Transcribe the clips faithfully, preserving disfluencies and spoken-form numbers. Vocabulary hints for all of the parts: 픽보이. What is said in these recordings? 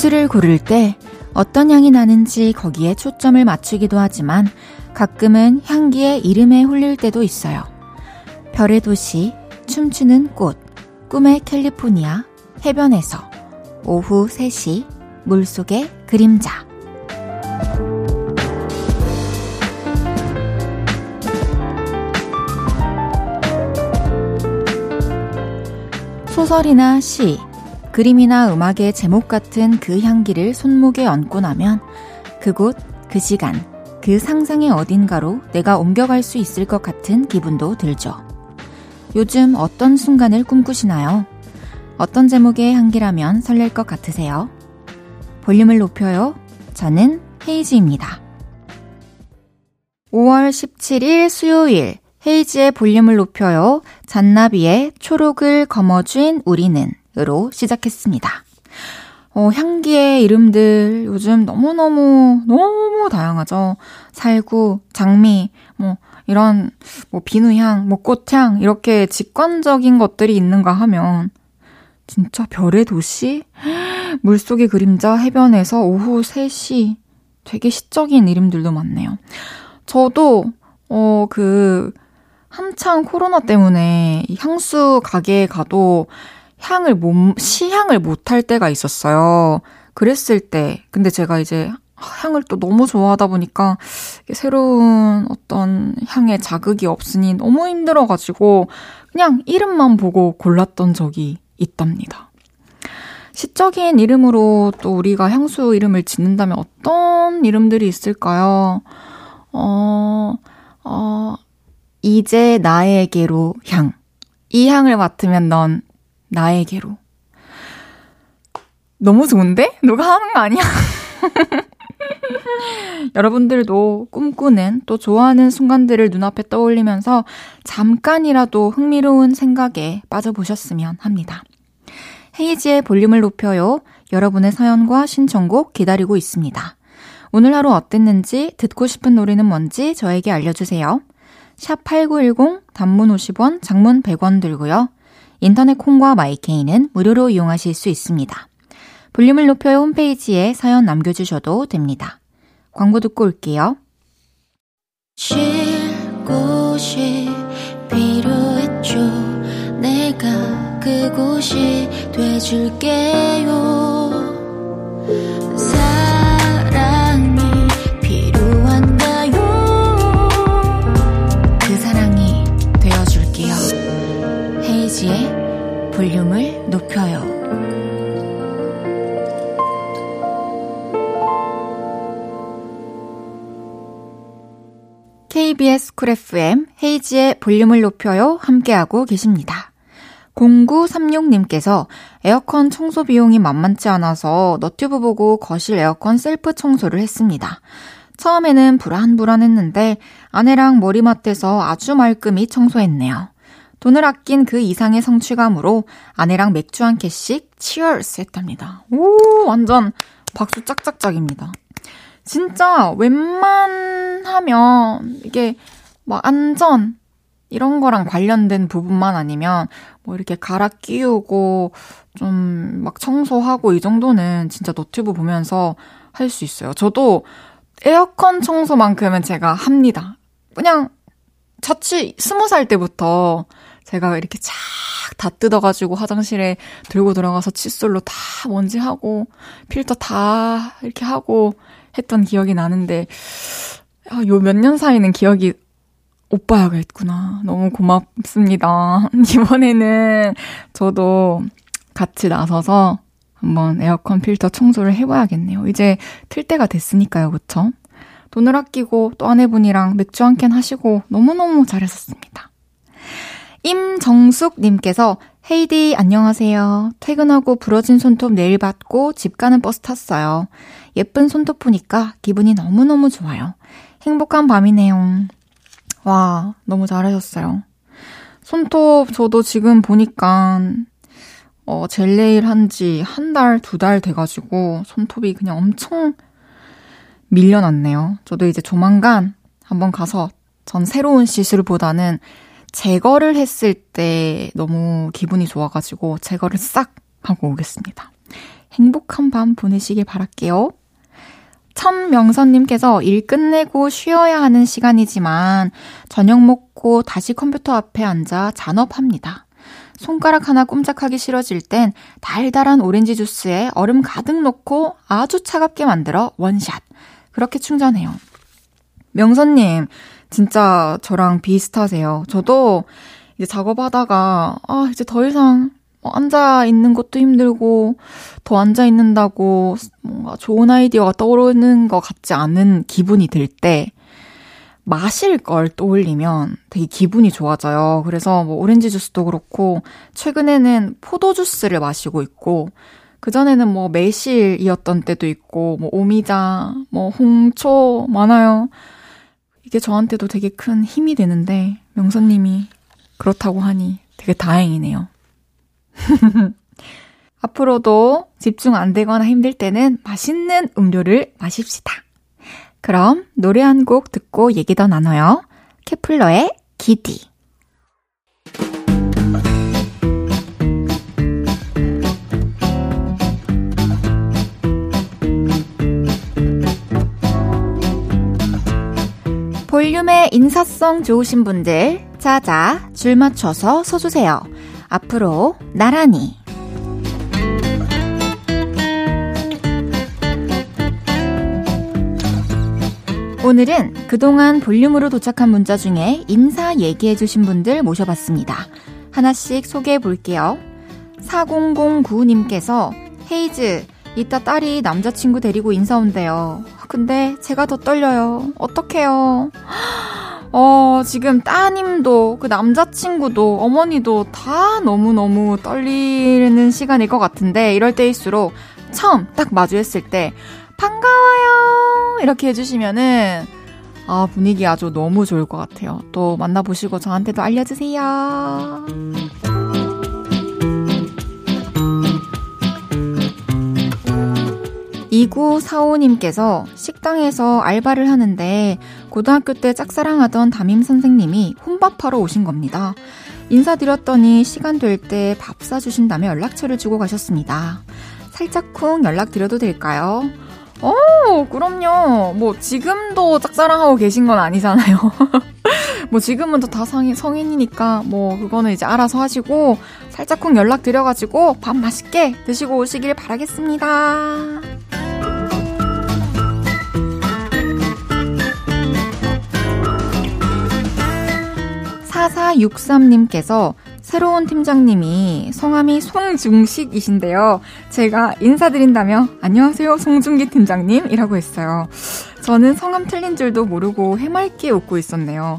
향수를 고를 때 어떤 향이 나는지 거기에 초점을 맞추기도 하지만 가끔은 향기에 이름에 홀릴 때도 있어요. 별의 도시, 춤추는 꽃, 꿈의 캘리포니아, 해변에서, 오후 세 시, 물속의 그림자. 소설이나 시, 그림이나 음악의 제목 같은 그 향기를 손목에 얹고 나면 그곳, 그 시간, 그 상상의 어딘가로 내가 옮겨갈 수 있을 것 같은 기분도 들죠. 요즘 어떤 순간을 꿈꾸시나요? 어떤 제목의 향기라면 설렐 것 같으세요? 볼륨을 높여요. 저는 헤이즈입니다. 오월 십칠일 수요일, 헤이즈의 볼륨을 높여요. 잔나비의 초록을 거머쥔 우리는 으로 시작했습니다. 어, 향기의 이름들 요즘 너무너무 너무 다양하죠. 살구, 장미, 뭐 이런 뭐 비누향, 뭐 꽃향 이렇게 직관적인 것들이 있는가 하면 진짜 별의 도시? 물속의 그림자, 해변에서, 오후 세 시 되게 시적인 이름들도 많네요. 저도 어, 그 한창 코로나 때문에 향수 가게에 가도 향을 못, 시향을 못할 때가 있었어요. 그랬을 때, 근데 제가 이제 향을 또 너무 좋아하다 보니까 새로운 어떤 향의 자극이 없으니 너무 힘들어가지고 그냥 이름만 보고 골랐던 적이 있답니다. 시적인 이름으로 또 우리가 향수 이름을 짓는다면 어떤 이름들이 있을까요? 어, 어, 이제 나에게로 향. 이 향을 맡으면 넌 나에게로. 너무 좋은데? 누가 하는 거 아니야? 여러분들도 꿈꾸는 또 좋아하는 순간들을 눈앞에 떠올리면서 잠깐이라도 흥미로운 생각에 빠져보셨으면 합니다. 헤이지의 볼륨을 높여요. 여러분의 사연과 신청곡 기다리고 있습니다. 오늘 하루 어땠는지, 듣고 싶은 노래는 뭔지 저에게 알려주세요. 샵 팔구일공, 단문 오십 원, 장문 백 원 들고요. 인터넷 콩과 마이케이는 무료로 이용하실 수 있습니다. 볼륨을 높여요 홈페이지에 사연 남겨주셔도 됩니다. 광고 듣고 올게요. 쉴 곳이 필요했죠. 내가 그곳이 돼줄게요. 사랑이 필요한가요? 그 사랑이 되어줄게요. 헤이지의 볼륨을 높여요. 케이비에스 쿨 에프엠 헤이지의 볼륨을 높여요 함께하고 계십니다. 공구삼육님께서 에어컨 청소 비용이 만만치 않아서 너튜브 보고 거실 에어컨 셀프 청소를 했습니다. 처음에는 불안불안했는데 아내랑 머리 맞대서 아주 말끔히 청소했네요. 돈을 아낀 그 이상의 성취감으로 아내랑 맥주 한 캔씩 치얼스 했답니다. 오, 완전 박수 짝짝짝입니다. 진짜 웬만하면 이게 막 안전 이런 거랑 관련된 부분만 아니면 뭐 이렇게 갈아 끼우고 좀 막 청소하고 이 정도는 진짜 너튜브 보면서 할 수 있어요. 저도 에어컨 청소만큼은 제가 합니다. 그냥 자취 스무 살 때부터 제가 이렇게 착 다 뜯어가지고 화장실에 들고 들어가서 칫솔로 다 먼지하고 필터 다 이렇게 하고 했던 기억이 나는데, 아, 요 몇 년 사이는 기억이 오빠야가 했구나. 너무 고맙습니다. 이번에는 저도 같이 나서서 한번 에어컨 필터 청소를 해봐야겠네요. 이제 틀 때가 됐으니까요. 그쵸? 돈을 아끼고 또 아내분이랑 맥주 한 캔 하시고 너무너무 잘했었습니다. 임정숙님께서 헤이디 안녕하세요. 퇴근하고 부러진 손톱 내일 받고 집 가는 버스 탔어요. 예쁜 손톱 보니까 기분이 너무너무 좋아요. 행복한 밤이네요. 와, 너무 잘하셨어요. 손톱 저도 지금 보니까 어, 젤네일 한지 한 달, 두 달 돼가지고 손톱이 그냥 엄청 밀려났네요. 저도 이제 조만간 한번 가서 전 새로운 시술보다는 제거를 했을 때 너무 기분이 좋아가지고 제거를 싹 하고 오겠습니다. 행복한 밤 보내시길 바랄게요. 천명선님께서 일 끝내고 쉬어야 하는 시간이지만 저녁 먹고 다시 컴퓨터 앞에 앉아 잔업합니다. 손가락 하나 꼼짝하기 싫어질 땐 달달한 오렌지 주스에 얼음 가득 넣고 아주 차갑게 만들어 원샷. 그렇게 충전해요. 명선님, 진짜 저랑 비슷하세요. 저도 이제 작업하다가 아 이제 더 이상 뭐 앉아있는 것도 힘들고 더 앉아있는다고 뭔가 좋은 아이디어가 떠오르는 것 같지 않은 기분이 들 때 마실 걸 떠올리면 되게 기분이 좋아져요. 그래서 뭐 오렌지 주스도 그렇고 최근에는 포도 주스를 마시고 있고 그전에는 뭐 매실이었던 때도 있고 뭐 오미자, 뭐 홍초 많아요. 이게 저한테도 되게 큰 힘이 되는데 명선님이 그렇다고 하니 되게 다행이네요. 앞으로도 집중 안 되거나 힘들 때는 맛있는 음료를 마십시다. 그럼 노래 한 곡 듣고 얘기 더 나눠요. 케플러의 기디. 볼륨의 인사성 좋으신 분들 자자 줄 맞춰서 서주세요. 앞으로 나란히. 오늘은 그동안 볼륨으로 도착한 문자 중에 인사 얘기해주신 분들 모셔봤습니다. 하나씩 소개해볼게요. 사공공구 님께서 헤이즈, 이따 딸이 남자친구 데리고 인사 온대요. 근데 제가 더 떨려요. 어떡해요? 어, 지금 따님도 그 남자친구도 어머니도 다 너무너무 떨리는 시간일 것 같은데 이럴 때일수록 처음 딱 마주했을 때 반가워요 이렇게 해주시면은 아, 분위기 아주 너무 좋을 것 같아요. 또 만나보시고 저한테도 알려주세요. 이구사오 님께서 식당에서 알바를 하는데 고등학교 때 짝사랑하던 담임선생님이 혼밥하러 오신 겁니다. 인사드렸더니 시간 될 때 밥 사주신다며 연락처를 주고 가셨습니다. 살짝쿵 연락드려도 될까요? 어, 그럼요. 뭐 지금도 짝사랑하고 계신 건 아니잖아요. 뭐 지금은 다 성인이니까 뭐 그거는 이제 알아서 하시고 살짝쿵 연락드려가지고 밥 맛있게 드시고 오시길 바라겠습니다. 사사육삼 님께서 새로운 팀장님이 성함이 송중식이신데요. 제가 인사드린다며 안녕하세요 송중기 팀장님이라고 했어요. 저는 성함 틀린 줄도 모르고 해맑게 웃고 있었네요.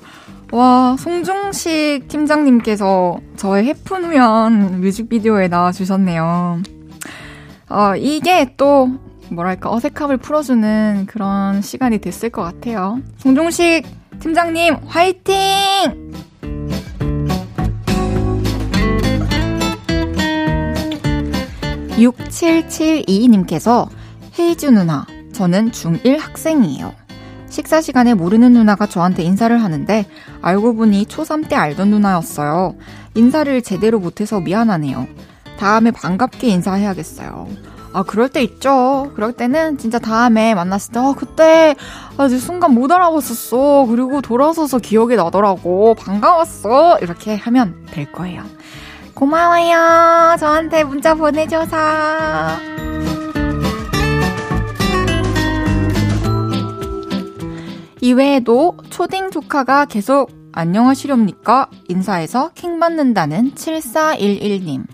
와, 송중식 팀장님께서 저의 해픈 우연 뮤직비디오에 나와주셨네요. 어, 이게 또 뭐랄까 어색함을 풀어주는 그런 시간이 됐을 것 같아요. 송중식 팀장님 화이팅! 육칠칠이 님께서 헤이즈 누나, 저는 중일 학생이에요. 식사 시간에 모르는 누나가 저한테 인사를 하는데 알고 보니 초삼 때 알던 누나였어요. 인사를 제대로 못해서 미안하네요. 다음에 반갑게 인사해야겠어요. 아, 그럴 때 있죠. 그럴 때는 진짜 다음에 만났을 때 아, 그때 아, 순간 못 알아봤었어. 그리고 돌아서서 기억이 나더라고. 반가웠어. 이렇게 하면 될 거예요. 고마워요. 저한테 문자 보내줘서. 이외에도 초딩 조카가 계속 안녕하시렵니까? 인사해서 킹 받는다는 칠사일일 님.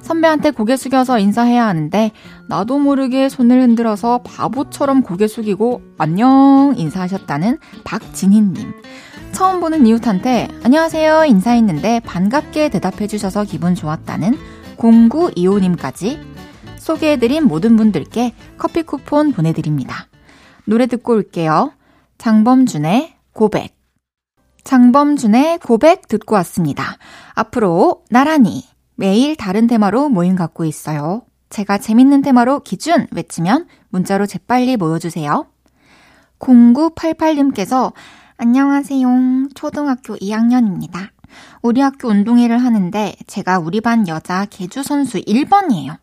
선배한테 고개 숙여서 인사해야 하는데 나도 모르게 손을 흔들어서 바보처럼 고개 숙이고 안녕 인사하셨다는 박진희님. 처음 보는 이웃한테 안녕하세요 인사했는데 반갑게 대답해주셔서 기분 좋았다는 공구이오 님까지 소개해드린 모든 분들께 커피 쿠폰 보내드립니다. 노래 듣고 올게요. 장범준의 고백. 장범준의 고백 듣고 왔습니다. 앞으로 나란히 매일 다른 테마로 모임 갖고 있어요. 제가 재밌는 테마로 기준 외치면 문자로 재빨리 모여주세요. 공구팔팔 님께서 안녕하세요. 초등학교 이 학년입니다. 우리 학교 운동회를 하는데 제가 우리 반 여자 계주 선수 일 번이에요.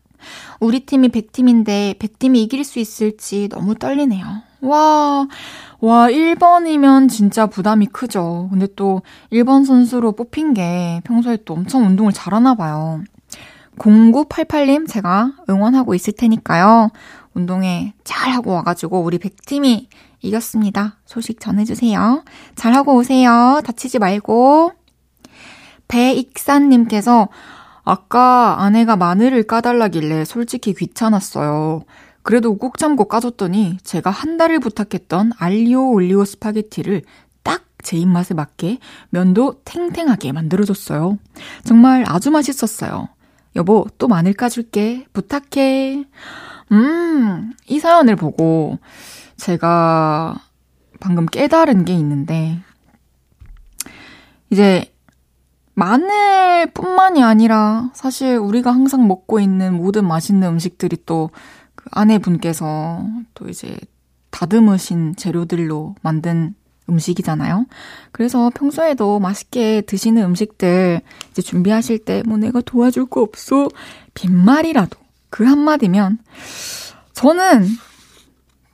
우리 팀이 백팀인데 백팀이 이길 수 있을지 너무 떨리네요. 와, 와 일 번이면 진짜 부담이 크죠. 근데 또 일 번 선수로 뽑힌 게 평소에 또 엄청 운동을 잘하나 봐요. 공구팔팔님 제가 응원하고 있을 테니까요. 운동회 잘하고 와가지고 우리 백팀이 이겼습니다. 소식 전해주세요. 잘하고 오세요. 다치지 말고. 배익산님께서 아까 아내가 마늘을 까달라길래 솔직히 귀찮았어요. 그래도 꾹 참고 까줬더니 제가 한 달을 부탁했던 알리오 올리오 스파게티를 딱 제 입맛에 맞게 면도 탱탱하게 만들어줬어요. 정말 아주 맛있었어요. 여보 또 마늘 까줄게. 부탁해. 음, 이 사연을 보고 제가 방금 깨달은 게 있는데 이제 마늘뿐만이 아니라 사실 우리가 항상 먹고 있는 모든 맛있는 음식들이 또 그 아내분께서 또 이제 다듬으신 재료들로 만든 음식이잖아요. 그래서 평소에도 맛있게 드시는 음식들 이제 준비하실 때 뭐 내가 도와줄 거 없어 빈말이라도 그 한마디면 저는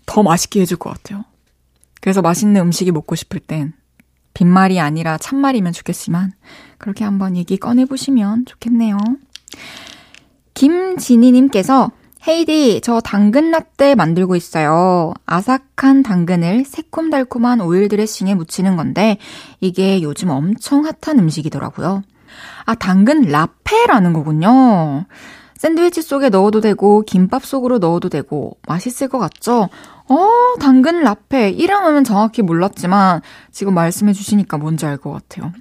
더 맛있게 해줄 것 같아요. 그래서 맛있는 음식이 먹고 싶을 땐 빈말이 아니라 참말이면 좋겠지만 그렇게 한번 얘기 꺼내보시면 좋겠네요. 김진희님께서 헤이디 저 당근 라떼 만들고 있어요. 아삭한 당근을 새콤달콤한 오일 드레싱에 묻히는 건데 이게 요즘 엄청 핫한 음식이더라고요. 아 당근 라페라는 거군요. 샌드위치 속에 넣어도 되고 김밥 속으로 넣어도 되고 맛있을 것 같죠? 어, 당근 라페. 이름은 정확히 몰랐지만 지금 말씀해 주시니까 뭔지 알 것 같아요.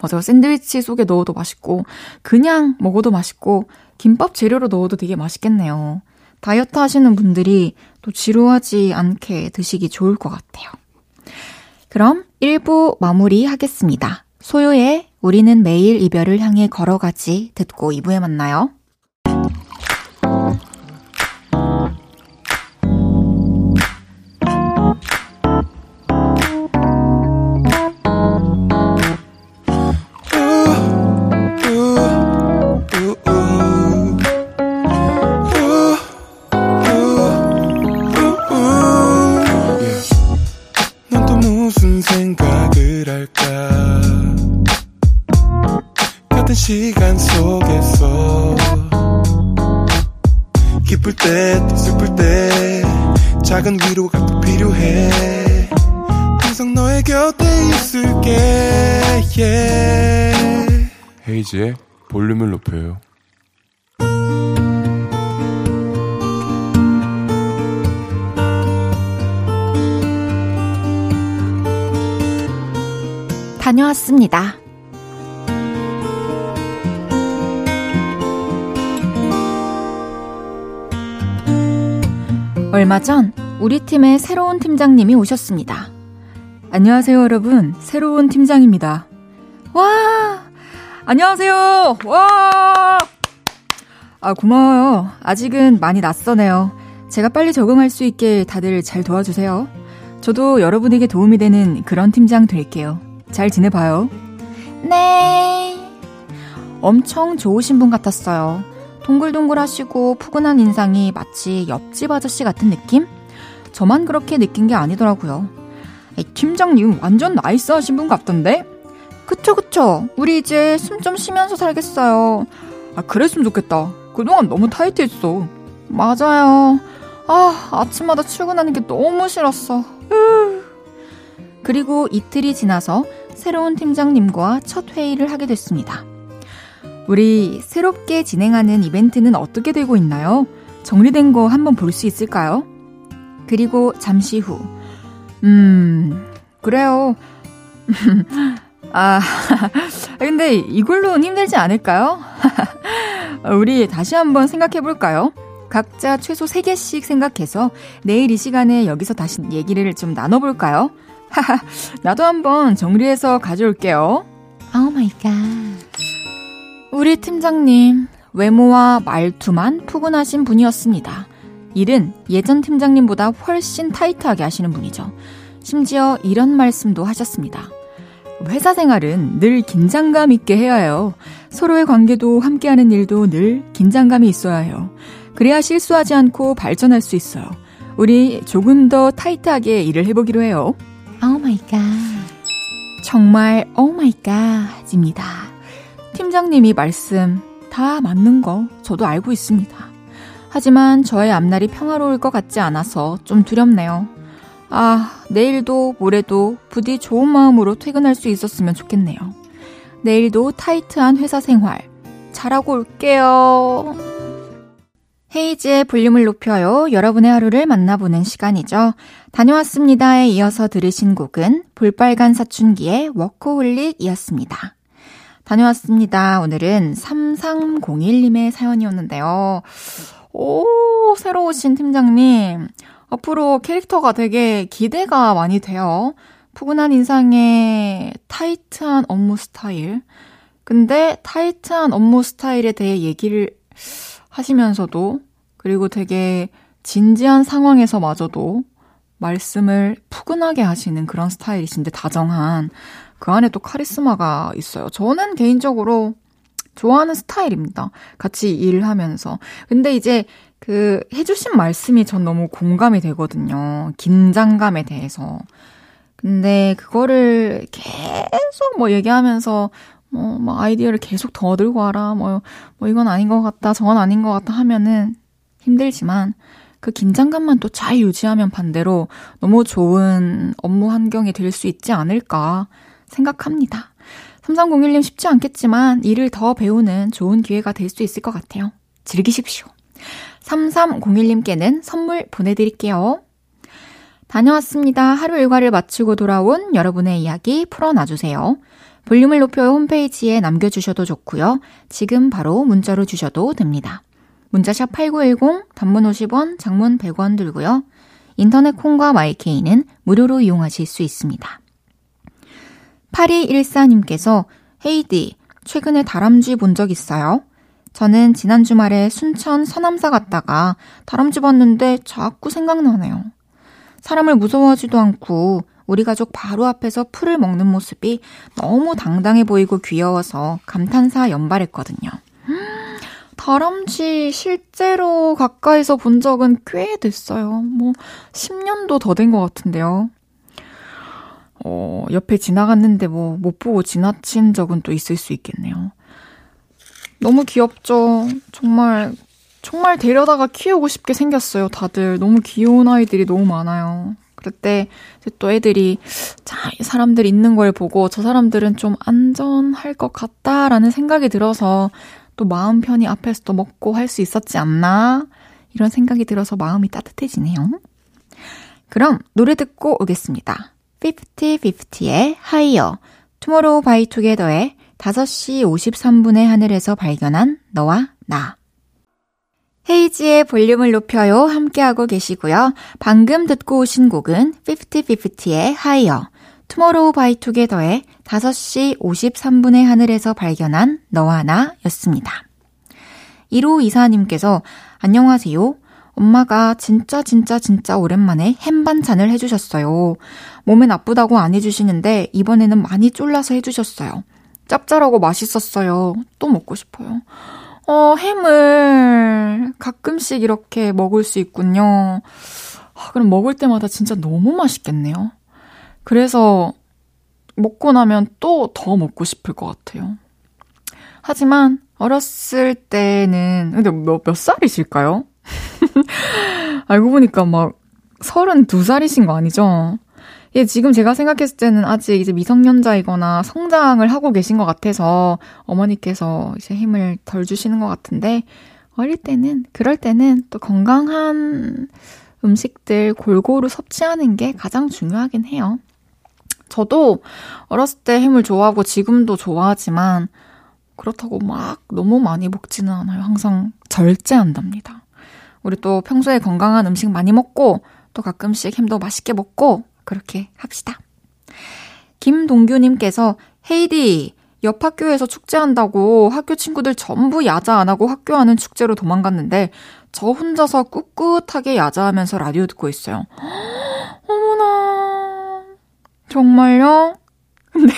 맞아요. 샌드위치 속에 넣어도 맛있고 그냥 먹어도 맛있고 김밥 재료로 넣어도 되게 맛있겠네요. 다이어트 하시는 분들이 또 지루하지 않게 드시기 좋을 것 같아요. 그럼 일 부 마무리하겠습니다. 소요의 우리는 매일 이별을 향해 걸어가지 듣고 이 부에 만나요. 헤이지의 볼륨을 높여요. 다녀왔습니다. 얼마 전 우리 팀의 새로운 팀장님이 오셨습니다. 안녕하세요 여러분, 새로운 팀장입니다. 와, 안녕하세요. 와, 아 고마워요. 아직은 많이 낯서네요. 제가 빨리 적응할 수 있게 다들 잘 도와주세요. 저도 여러분에게 도움이 되는 그런 팀장 될게요. 잘 지내봐요. 네. 엄청 좋으신 분 같았어요. 동글동글하시고 푸근한 인상이 마치 옆집 아저씨 같은 느낌? 저만 그렇게 느낀 게 아니더라고요. 팀장님 완전 나이스하신 분 같던데? 그쵸 그쵸. 우리 이제 숨 좀 쉬면서 살겠어요. 아 그랬으면 좋겠다. 그동안 너무 타이트했어. 맞아요. 아 아침마다 출근하는 게 너무 싫었어. 으. 그리고 이틀이 지나서 새로운 팀장님과 첫 회의를 하게 됐습니다. 우리 새롭게 진행하는 이벤트는 어떻게 되고 있나요? 정리된 거 한번 볼 수 있을까요? 그리고 잠시 후 음... 그래요. 아... 근데 이걸로는 힘들지 않을까요? 우리 다시 한번 생각해볼까요? 각자 최소 세 개씩 생각해서 내일 이 시간에 여기서 다시 얘기를 좀 나눠볼까요? 나도 한번 정리해서 가져올게요. Oh my god. 우리 팀장님, 외모와 말투만 푸근하신 분이었습니다. 일은 예전 팀장님보다 훨씬 타이트하게 하시는 분이죠. 심지어 이런 말씀도 하셨습니다. 회사 생활은 늘 긴장감 있게 해야 해요. 서로의 관계도 함께하는 일도 늘 긴장감이 있어야 해요. 그래야 실수하지 않고 발전할 수 있어요. 우리 조금 더 타이트하게 일을 해보기로 해요. Oh my god. 정말 oh my god입니다. 팀장님이 말씀 다 맞는 거 저도 알고 있습니다. 하지만 저의 앞날이 평화로울 것 같지 않아서 좀 두렵네요. 아, 내일도 모레도 부디 좋은 마음으로 퇴근할 수 있었으면 좋겠네요. 내일도 타이트한 회사 생활 잘하고 올게요. 헤이즈의 볼륨을 높여요. 여러분의 하루를 만나보는 시간이죠. 다녀왔습니다에 이어서 들으신 곡은 볼빨간 사춘기의 워커홀릭이었습니다. 다녀왔습니다. 오늘은 삼삼공일 님의 사연이었는데요. 오, 새로 오신 팀장님. 앞으로 캐릭터가 되게 기대가 많이 돼요. 푸근한 인상에 타이트한 업무 스타일. 근데 타이트한 업무 스타일에 대해 얘기를 하시면서도 그리고 되게 진지한 상황에서마저도 말씀을 푸근하게 하시는 그런 스타일이신데 다정한 그 안에 또 카리스마가 있어요. 저는 개인적으로 좋아하는 스타일입니다. 같이 일하면서. 근데 이제 그 해주신 말씀이 전 너무 공감이 되거든요. 긴장감에 대해서. 근데 그거를 계속 뭐 얘기하면서 뭐, 뭐 아이디어를 계속 더 들고 와라. 뭐, 뭐 이건 아닌 것 같다. 저건 아닌 것 같다 하면은 힘들지만 그 긴장감만 또 잘 유지하면 반대로 너무 좋은 업무 환경이 될 수 있지 않을까 생각합니다. 삼삼공일 님 쉽지 않겠지만 일을 더 배우는 좋은 기회가 될 수 있을 것 같아요. 즐기십시오. 삼삼공일 님께는 선물 보내드릴게요. 다녀왔습니다. 하루 일과를 마치고 돌아온 여러분의 이야기 풀어놔주세요. 볼륨을 높여요 홈페이지에 남겨주셔도 좋고요. 지금 바로 문자로 주셔도 됩니다. 문자샵 팔구일공, 단문 오십 원, 장문 백 원 들고요. 인터넷 콩과 마이케이는 무료로 이용하실 수 있습니다. 팔이일사 님께서 헤이디, 최근에 다람쥐 본 적 있어요? 저는 지난 주말에 순천 서남사 갔다가 다람쥐 봤는데 자꾸 생각나네요. 사람을 무서워하지도 않고 우리 가족 바로 앞에서 풀을 먹는 모습이 너무 당당해 보이고 귀여워서 감탄사 연발했거든요. 다람쥐 실제로 가까이서 본 적은 꽤 됐어요. 뭐 십 년도 더 된 것 같은데요. 어, 옆에 지나갔는데 뭐 못 보고 지나친 적은 또 있을 수 있겠네요. 너무 귀엽죠. 정말 정말 데려다가 키우고 싶게 생겼어요. 다들 너무 귀여운 아이들이 너무 많아요. 그때 또 애들이 자, 사람들 있는 걸 보고 저 사람들은 좀 안전할 것 같다라는 생각이 들어서 또 마음 편히 앞에서 또 먹고 할 수 있었지 않나 이런 생각이 들어서 마음이 따뜻해지네요. 그럼 노래 듣고 오겠습니다. 오십 오십의 Higher, 투모로우 바이 투게더의 다섯 시 오십삼 분의 하늘에서 발견한 너와 나. 헤이지의 볼륨을 높여요 함께하고 계시고요. 방금 듣고 오신 곡은 오십 오십의 Higher, 투모로우 바이 투게더의 다섯 시 오십삼 분의 하늘에서 발견한 너와 나였습니다. 일호이사 님께서 안녕하세요. 엄마가 진짜 진짜 진짜 오랜만에 햄 반찬을 해주셨어요. 몸에 나쁘다고 안 해주시는데 이번에는 많이 쫄라서 해주셨어요. 짭짤하고 맛있었어요. 또 먹고 싶어요. 어, 햄을 가끔씩 이렇게 먹을 수 있군요. 아, 그럼 먹을 때마다 진짜 너무 맛있겠네요. 그래서 먹고 나면 또 더 먹고 싶을 것 같아요. 하지만 어렸을 때는 근데 몇, 몇 살이실까요? 알고 보니까 막 서른두 살이신 거 아니죠? 예, 지금 제가 생각했을 때는 아직 이제 미성년자이거나 성장을 하고 계신 것 같아서 어머니께서 이제 힘을 덜 주시는 것 같은데 어릴 때는, 그럴 때는 또 건강한 음식들 골고루 섭취하는 게 가장 중요하긴 해요. 저도 어렸을 때 햄을 좋아하고 지금도 좋아하지만 그렇다고 막 너무 많이 먹지는 않아요. 항상 절제한답니다. 우리 또 평소에 건강한 음식 많이 먹고 또 가끔씩 햄도 맛있게 먹고 그렇게 합시다. 김동규님께서 헤이디, 옆 학교에서 축제한다고 학교 친구들 전부 야자 안 하고 학교하는 축제로 도망갔는데 저 혼자서 꿋꿋하게 야자하면서 라디오 듣고 있어요. 어머나 정말요? 근데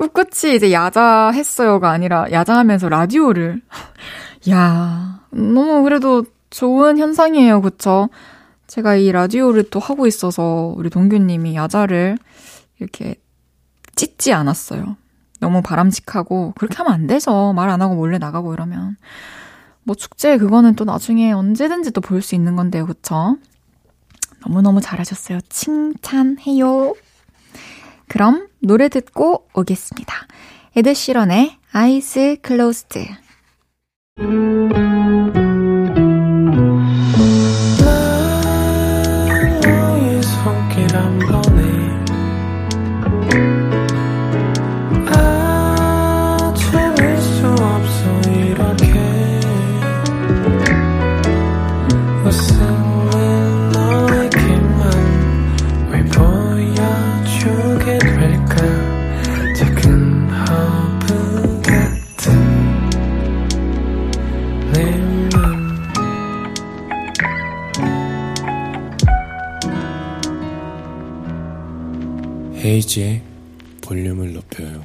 꿋꿋이 이제 야자했어요가 아니라 야자하면서 라디오를. 야, 너무 그래도 좋은 현상이에요, 그쵸? 제가 이 라디오를 또 하고 있어서 우리 동규님이 야자를 이렇게 찢지 않았어요. 너무 바람직하고 그렇게 하면 안 되죠. 말 안 하고 몰래 나가고 이러면. 뭐 축제 그거는 또 나중에 언제든지 또 볼 수 있는 건데요, 그쵸? 너무너무 잘하셨어요. 칭찬해요. 그럼 노래 듣고 오겠습니다. 에드 시런의 Eyes Closed. 헤이지의 볼륨을 높여요.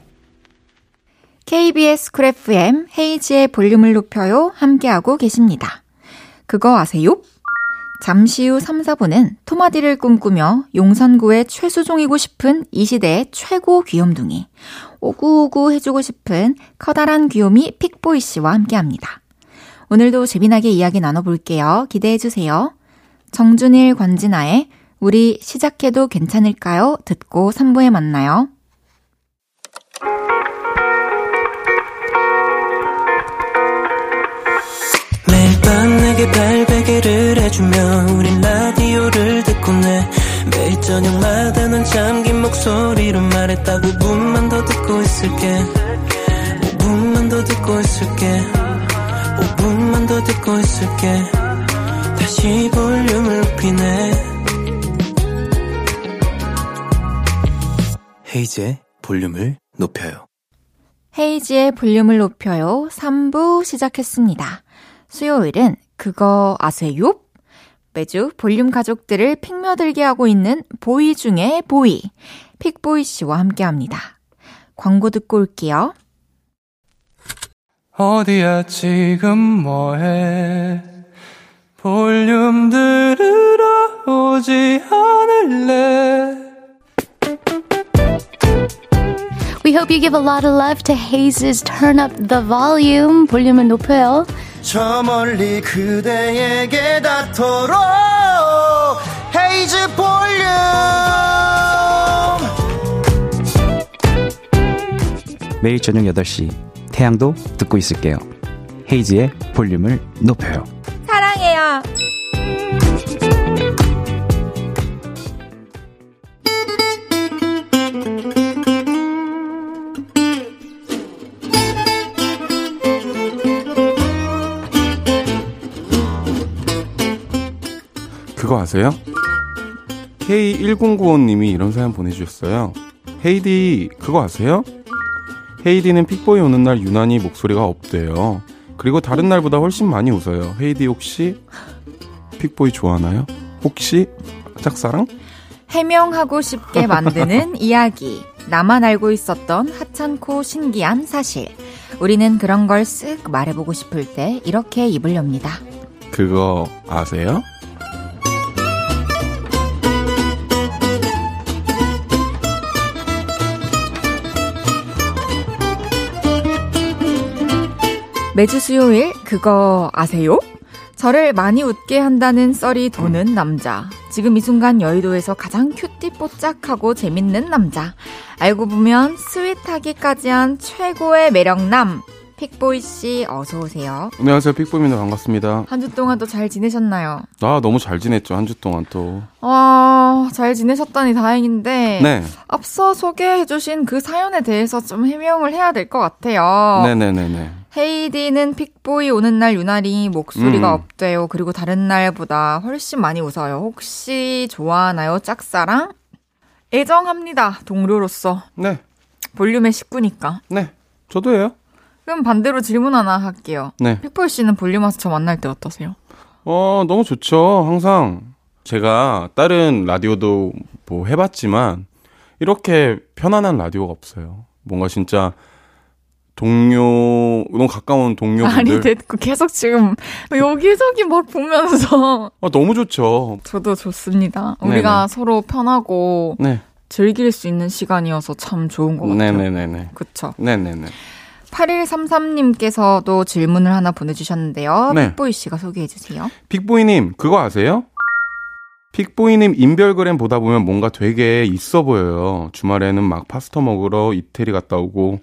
케이비에스 쿨 에프엠 헤이지의 볼륨을 높여요 함께하고 계십니다. 그거 아세요? 잠시 후 삼, 사 부는 토마디를 꿈꾸며 용산구의 최수종이고 싶은 이 시대의 최고 귀염둥이 오구오구 해주고 싶은 커다란 귀요미 픽보이 씨와 함께합니다. 오늘도 재미나게 이야기 나눠볼게요. 기대해주세요. 정준일, 권진아의 우리 시작해도 괜찮을까요? 듣고 삼 부에 만나요. 매일 밤 내게 발베개를 해주며 우린 라디오를 듣고 내 매일 저녁마다 난 잠긴 목소리로 말했다. 오 분만 더 듣고 있을게. 오 분만 더 듣고 있을게. 오 분만 더 듣고 있을게. 다시 볼륨을 높이네. 헤이지의 볼륨을 높여요. 헤이지의 볼륨을 높여요. 삼 부 시작했습니다. 수요일은 그거 아세요? 매주 볼륨 가족들을 픽며들게 하고 있는 보이 중에 보이, 픽보이 씨와 함께합니다. 광고 듣고 올게요. 어디야 지금 뭐해? 볼륨 들으러 오지 않을래? We hope you give a lot of love to Haze's Turn Up the Volume. 볼륨을 높여요. 저 멀리 그대에게 닿도록 헤이즈 볼륨. 매일 저녁 여덟 시 태양도 듣고 있을게요. 헤이즈의 볼륨을 높여요. 사랑해요. 그거 아세요? 케이 천구십오님이 이런 사연 보내주셨어요. 헤이디 그거 아세요? 헤이디는 픽보이 오는 날 유난히 목소리가 업돼요. 그리고 다른 날보다 훨씬 많이 웃어요. 헤이디 혹시 픽보이 좋아하나요? 혹시 짝사랑? 해명하고 싶게 만드는 이야기. 나만 알고 있었던 하찮고 신기한 사실. 우리는 그런 걸 쓱 말해보고 싶을 때 이렇게 입을 엽니다. 그거 아세요? 매주 수요일 그거 아세요? 저를 많이 웃게 한다는 썰이 도는 남자. 지금 이 순간 여의도에서 가장 큐티뽀짝하고 재밌는 남자. 알고 보면 스윗하기까지 한 최고의 매력남. 픽보이 씨 어서 오세요. 안녕하세요. 픽보이입니다. 반갑습니다. 한 주 동안 또 잘 지내셨나요? 아 너무 잘 지냈죠. 한 주 동안 또. 아, 잘 지내셨다니 다행인데 네. 앞서 소개해 주신 그 사연에 대해서 좀 해명을 해야 될 것 같아요. 네네네네. 헤이디는 픽보이 오는 날 유난히 목소리가 음. 없대요. 그리고 다른 날보다 훨씬 많이 웃어요. 혹시 좋아하나요? 짝사랑? 애정합니다. 동료로서. 네. 볼륨의 식구니까. 네. 저도예요. 그럼 반대로 질문 하나 할게요. 네. 픽보이 씨는 볼륨 와서 저 만날 때 어떠세요? 어, 너무 좋죠. 항상 제가 다른 라디오도 뭐 해봤지만 이렇게 편안한 라디오가 없어요. 뭔가 진짜 동료, 너무 가까운 동료분들. 아니, 됐고, 계속 지금, 여기저기 막 보면서. 아, 너무 좋죠. 저도 좋습니다. 우리가 네네. 서로 편하고 네. 즐길 수 있는 시간이어서 참 좋은 것 같아요. 네네네네. 그쵸. 네네네. 팔일삼삼님께서도 질문을 하나 보내주셨는데요. 네. 픽보이 씨가 소개해주세요. 픽보이님, 그거 아세요? 픽보이님 인별그램 보다 보면 뭔가 되게 있어 보여요. 주말에는 막 파스타 먹으러 이태리 갔다 오고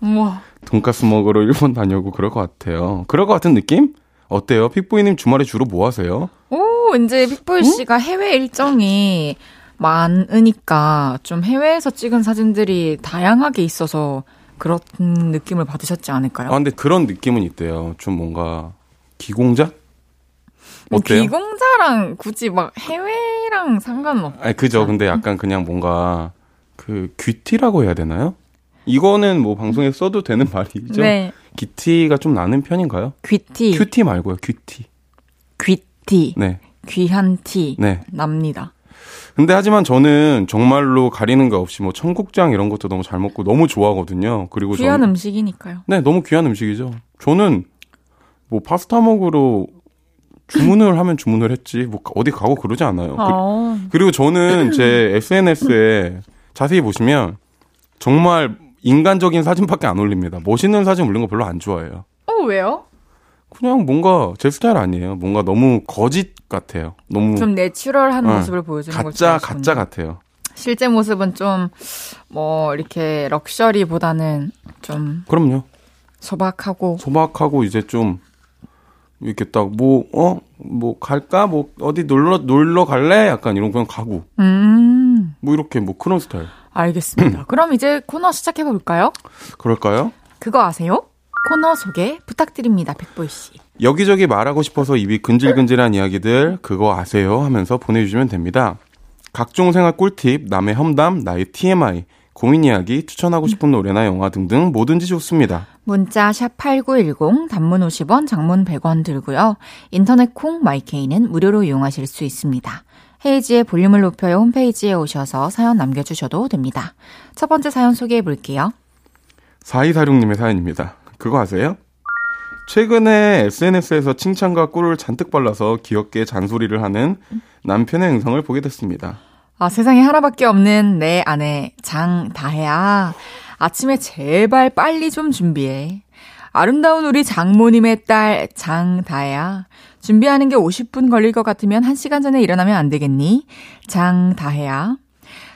우와. 돈가스 먹으러 일본 다녀오고 그럴 것 같아요. 그럴 것 같은 느낌? 어때요? 픽보이님 주말에 주로 뭐 하세요? 오, 왠지 픽보이 씨가 응? 해외 일정이 많으니까 좀 해외에서 찍은 사진들이 다양하게 있어서 그런 느낌을 받으셨지 않을까요? 아, 근데 그런 느낌은 있대요. 좀 뭔가 기공자? 어때요? 기공자랑 굳이 막 해외랑 상관없죠. 아, 그죠. 근데 약간 그냥 뭔가 그 귀티라고 해야 되나요? 이거는 뭐 방송에 써도 되는 말이죠. 네. 귀티가 좀 나는 편인가요? 귀티. 큐티 말고요. 귀티. 귀티. 네. 귀한 티. 네. 납니다. 근데 하지만 저는 정말로 가리는 거 없이 뭐 청국장 이런 것도 너무 잘 먹고 너무 좋아하거든요. 그리고 귀한 저는, 음식이니까요. 네, 너무 귀한 음식이죠. 저는 뭐 파스타 먹으러 주문을 하면 주문을 했지 뭐 어디 가고 그러지 않아요. 아~ 그, 그리고 저는 제 에스엔에스에 자세히 보시면 정말 인간적인 사진밖에 안 올립니다. 멋있는 사진 올린 거 별로 안 좋아해요. 어, 왜요? 그냥 뭔가 제 스타일 아니에요. 뭔가 너무 거짓 같아요. 너무 좀 내추럴한 응. 모습을 보여주는 걸 가짜 가짜 같아요. 실제 모습은 좀 뭐 이렇게 럭셔리보다는 좀 그럼요. 소박하고 소박하고 이제 좀 이렇게 딱 뭐 어? 뭐 갈까? 뭐 어디 놀러 놀러 갈래? 약간 이런 그냥 가고. 음. 뭐 이렇게 뭐 그런 스타일. 알겠습니다. 그럼 이제 코너 시작해 볼까요? 그럴까요? 그거 아세요? 코너 소개 부탁드립니다. 백보이 씨. 여기저기 말하고 싶어서 입이 근질근질한 이야기들 그거 아세요? 하면서 보내주시면 됩니다. 각종 생활 꿀팁, 남의 험담, 나의 티엠아이, 고민 이야기, 추천하고 싶은 노래나 영화 등등 뭐든지 좋습니다. 문자 샵 팔구일공, 단문 오십 원, 장문 백 원 들고요. 인터넷 콩, 마이케이는 무료로 이용하실 수 있습니다. 헤이지의 볼륨을 높여요 홈페이지에 오셔서 사연 남겨주셔도 됩니다. 첫 번째 사연 소개해볼게요. 사이사육님의 사연입니다. 그거 아세요? 최근에 에스엔에스에서 칭찬과 꿀을 잔뜩 발라서 귀엽게 잔소리를 하는 남편의 영상을 보게 됐습니다. 아, 세상에 하나밖에 없는 내 아내 장다혜야. 아침에 제발 빨리 좀 준비해. 아름다운 우리 장모님의 딸 장다혜야. 준비하는 게 오십 분 걸릴 것 같으면 한 시간 전에 일어나면 안 되겠니? 장다혜야.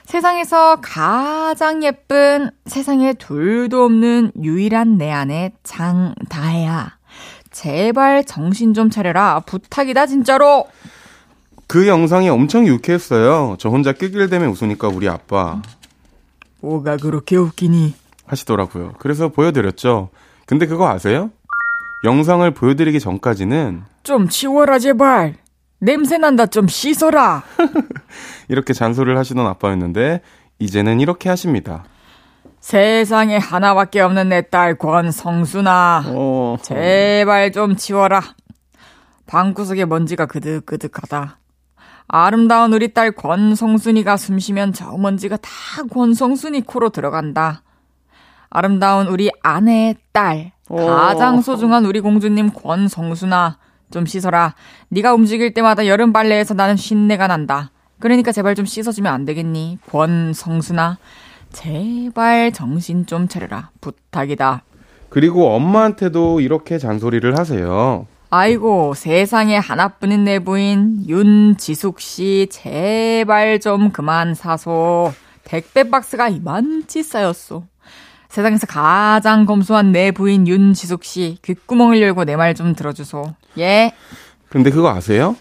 세상에서 가장 예쁜, 세상에 둘도 없는 유일한 내 아내 장다혜야. 제발 정신 좀 차려라. 부탁이다 진짜로. 그 영상이 엄청 유쾌했어요. 저 혼자 낄낄대며 웃으니까 우리 아빠 뭐가 그렇게 웃기니? 하시더라고요. 그래서 보여드렸죠. 근데 그거 아세요? 영상을 보여드리기 전까지는 좀 치워라 제발. 냄새난다 좀 씻어라. 이렇게 잔소리를 하시던 아빠였는데 이제는 이렇게 하십니다. 세상에 하나밖에 없는 내 딸 권성순아. 어... 제발 좀 치워라. 방구석에 먼지가 그득그득하다. 아름다운 우리 딸 권성순이가 숨쉬면 저 먼지가 다 권성순이 코로 들어간다. 아름다운 우리 아내의 딸 오. 가장 소중한 우리 공주님 권성순아 좀 씻어라. 네가 움직일 때마다 여름 빨래에서 나는 쉰내가 난다. 그러니까 제발 좀 씻어주면 안 되겠니? 권성순아 제발 정신 좀 차려라. 부탁이다. 그리고 엄마한테도 이렇게 잔소리를 하세요. 아이고 세상에 하나뿐인 내 부인 윤지숙 씨 제발 좀 그만 사소. 택배 박스가 이만치 쌓였소. 세상에서 가장 검소한 내 부인 윤지숙 씨 귓구멍을 열고 내 말 좀 들어주소. 예. 근데 그거 아세요?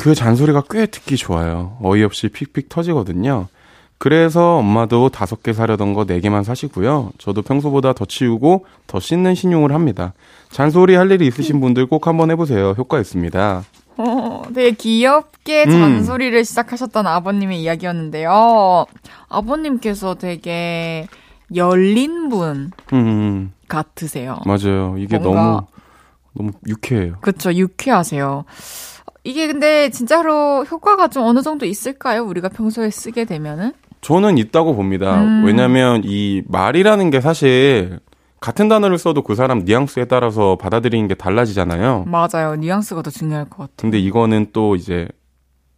그 잔소리가 꽤 듣기 좋아요. 어이없이 픽픽 터지거든요. 그래서 엄마도 다섯 개 사려던 거 네 개만 사시고요. 저도 평소보다 더 치우고 더 씻는 신용을 합니다. 잔소리 할 일이 있으신 분들 꼭 한번 해보세요. 효과 있습니다. 어, 되게 귀엽게 잔소리를 음. 시작하셨던 아버님의 이야기였는데요. 아버님께서 되게 열린 분 음. 같으세요. 맞아요. 이게 너무 너무 유쾌해요. 그렇죠. 유쾌하세요. 이게 근데 진짜로 효과가 좀 어느 정도 있을까요? 우리가 평소에 쓰게 되면은? 저는 있다고 봅니다. 음. 왜냐하면 이 말이라는 게 사실 같은 단어를 써도 그 사람 뉘앙스에 따라서 받아들이는 게 달라지잖아요. 맞아요. 뉘앙스가 더 중요할 것 같아요. 근데 이거는 또 이제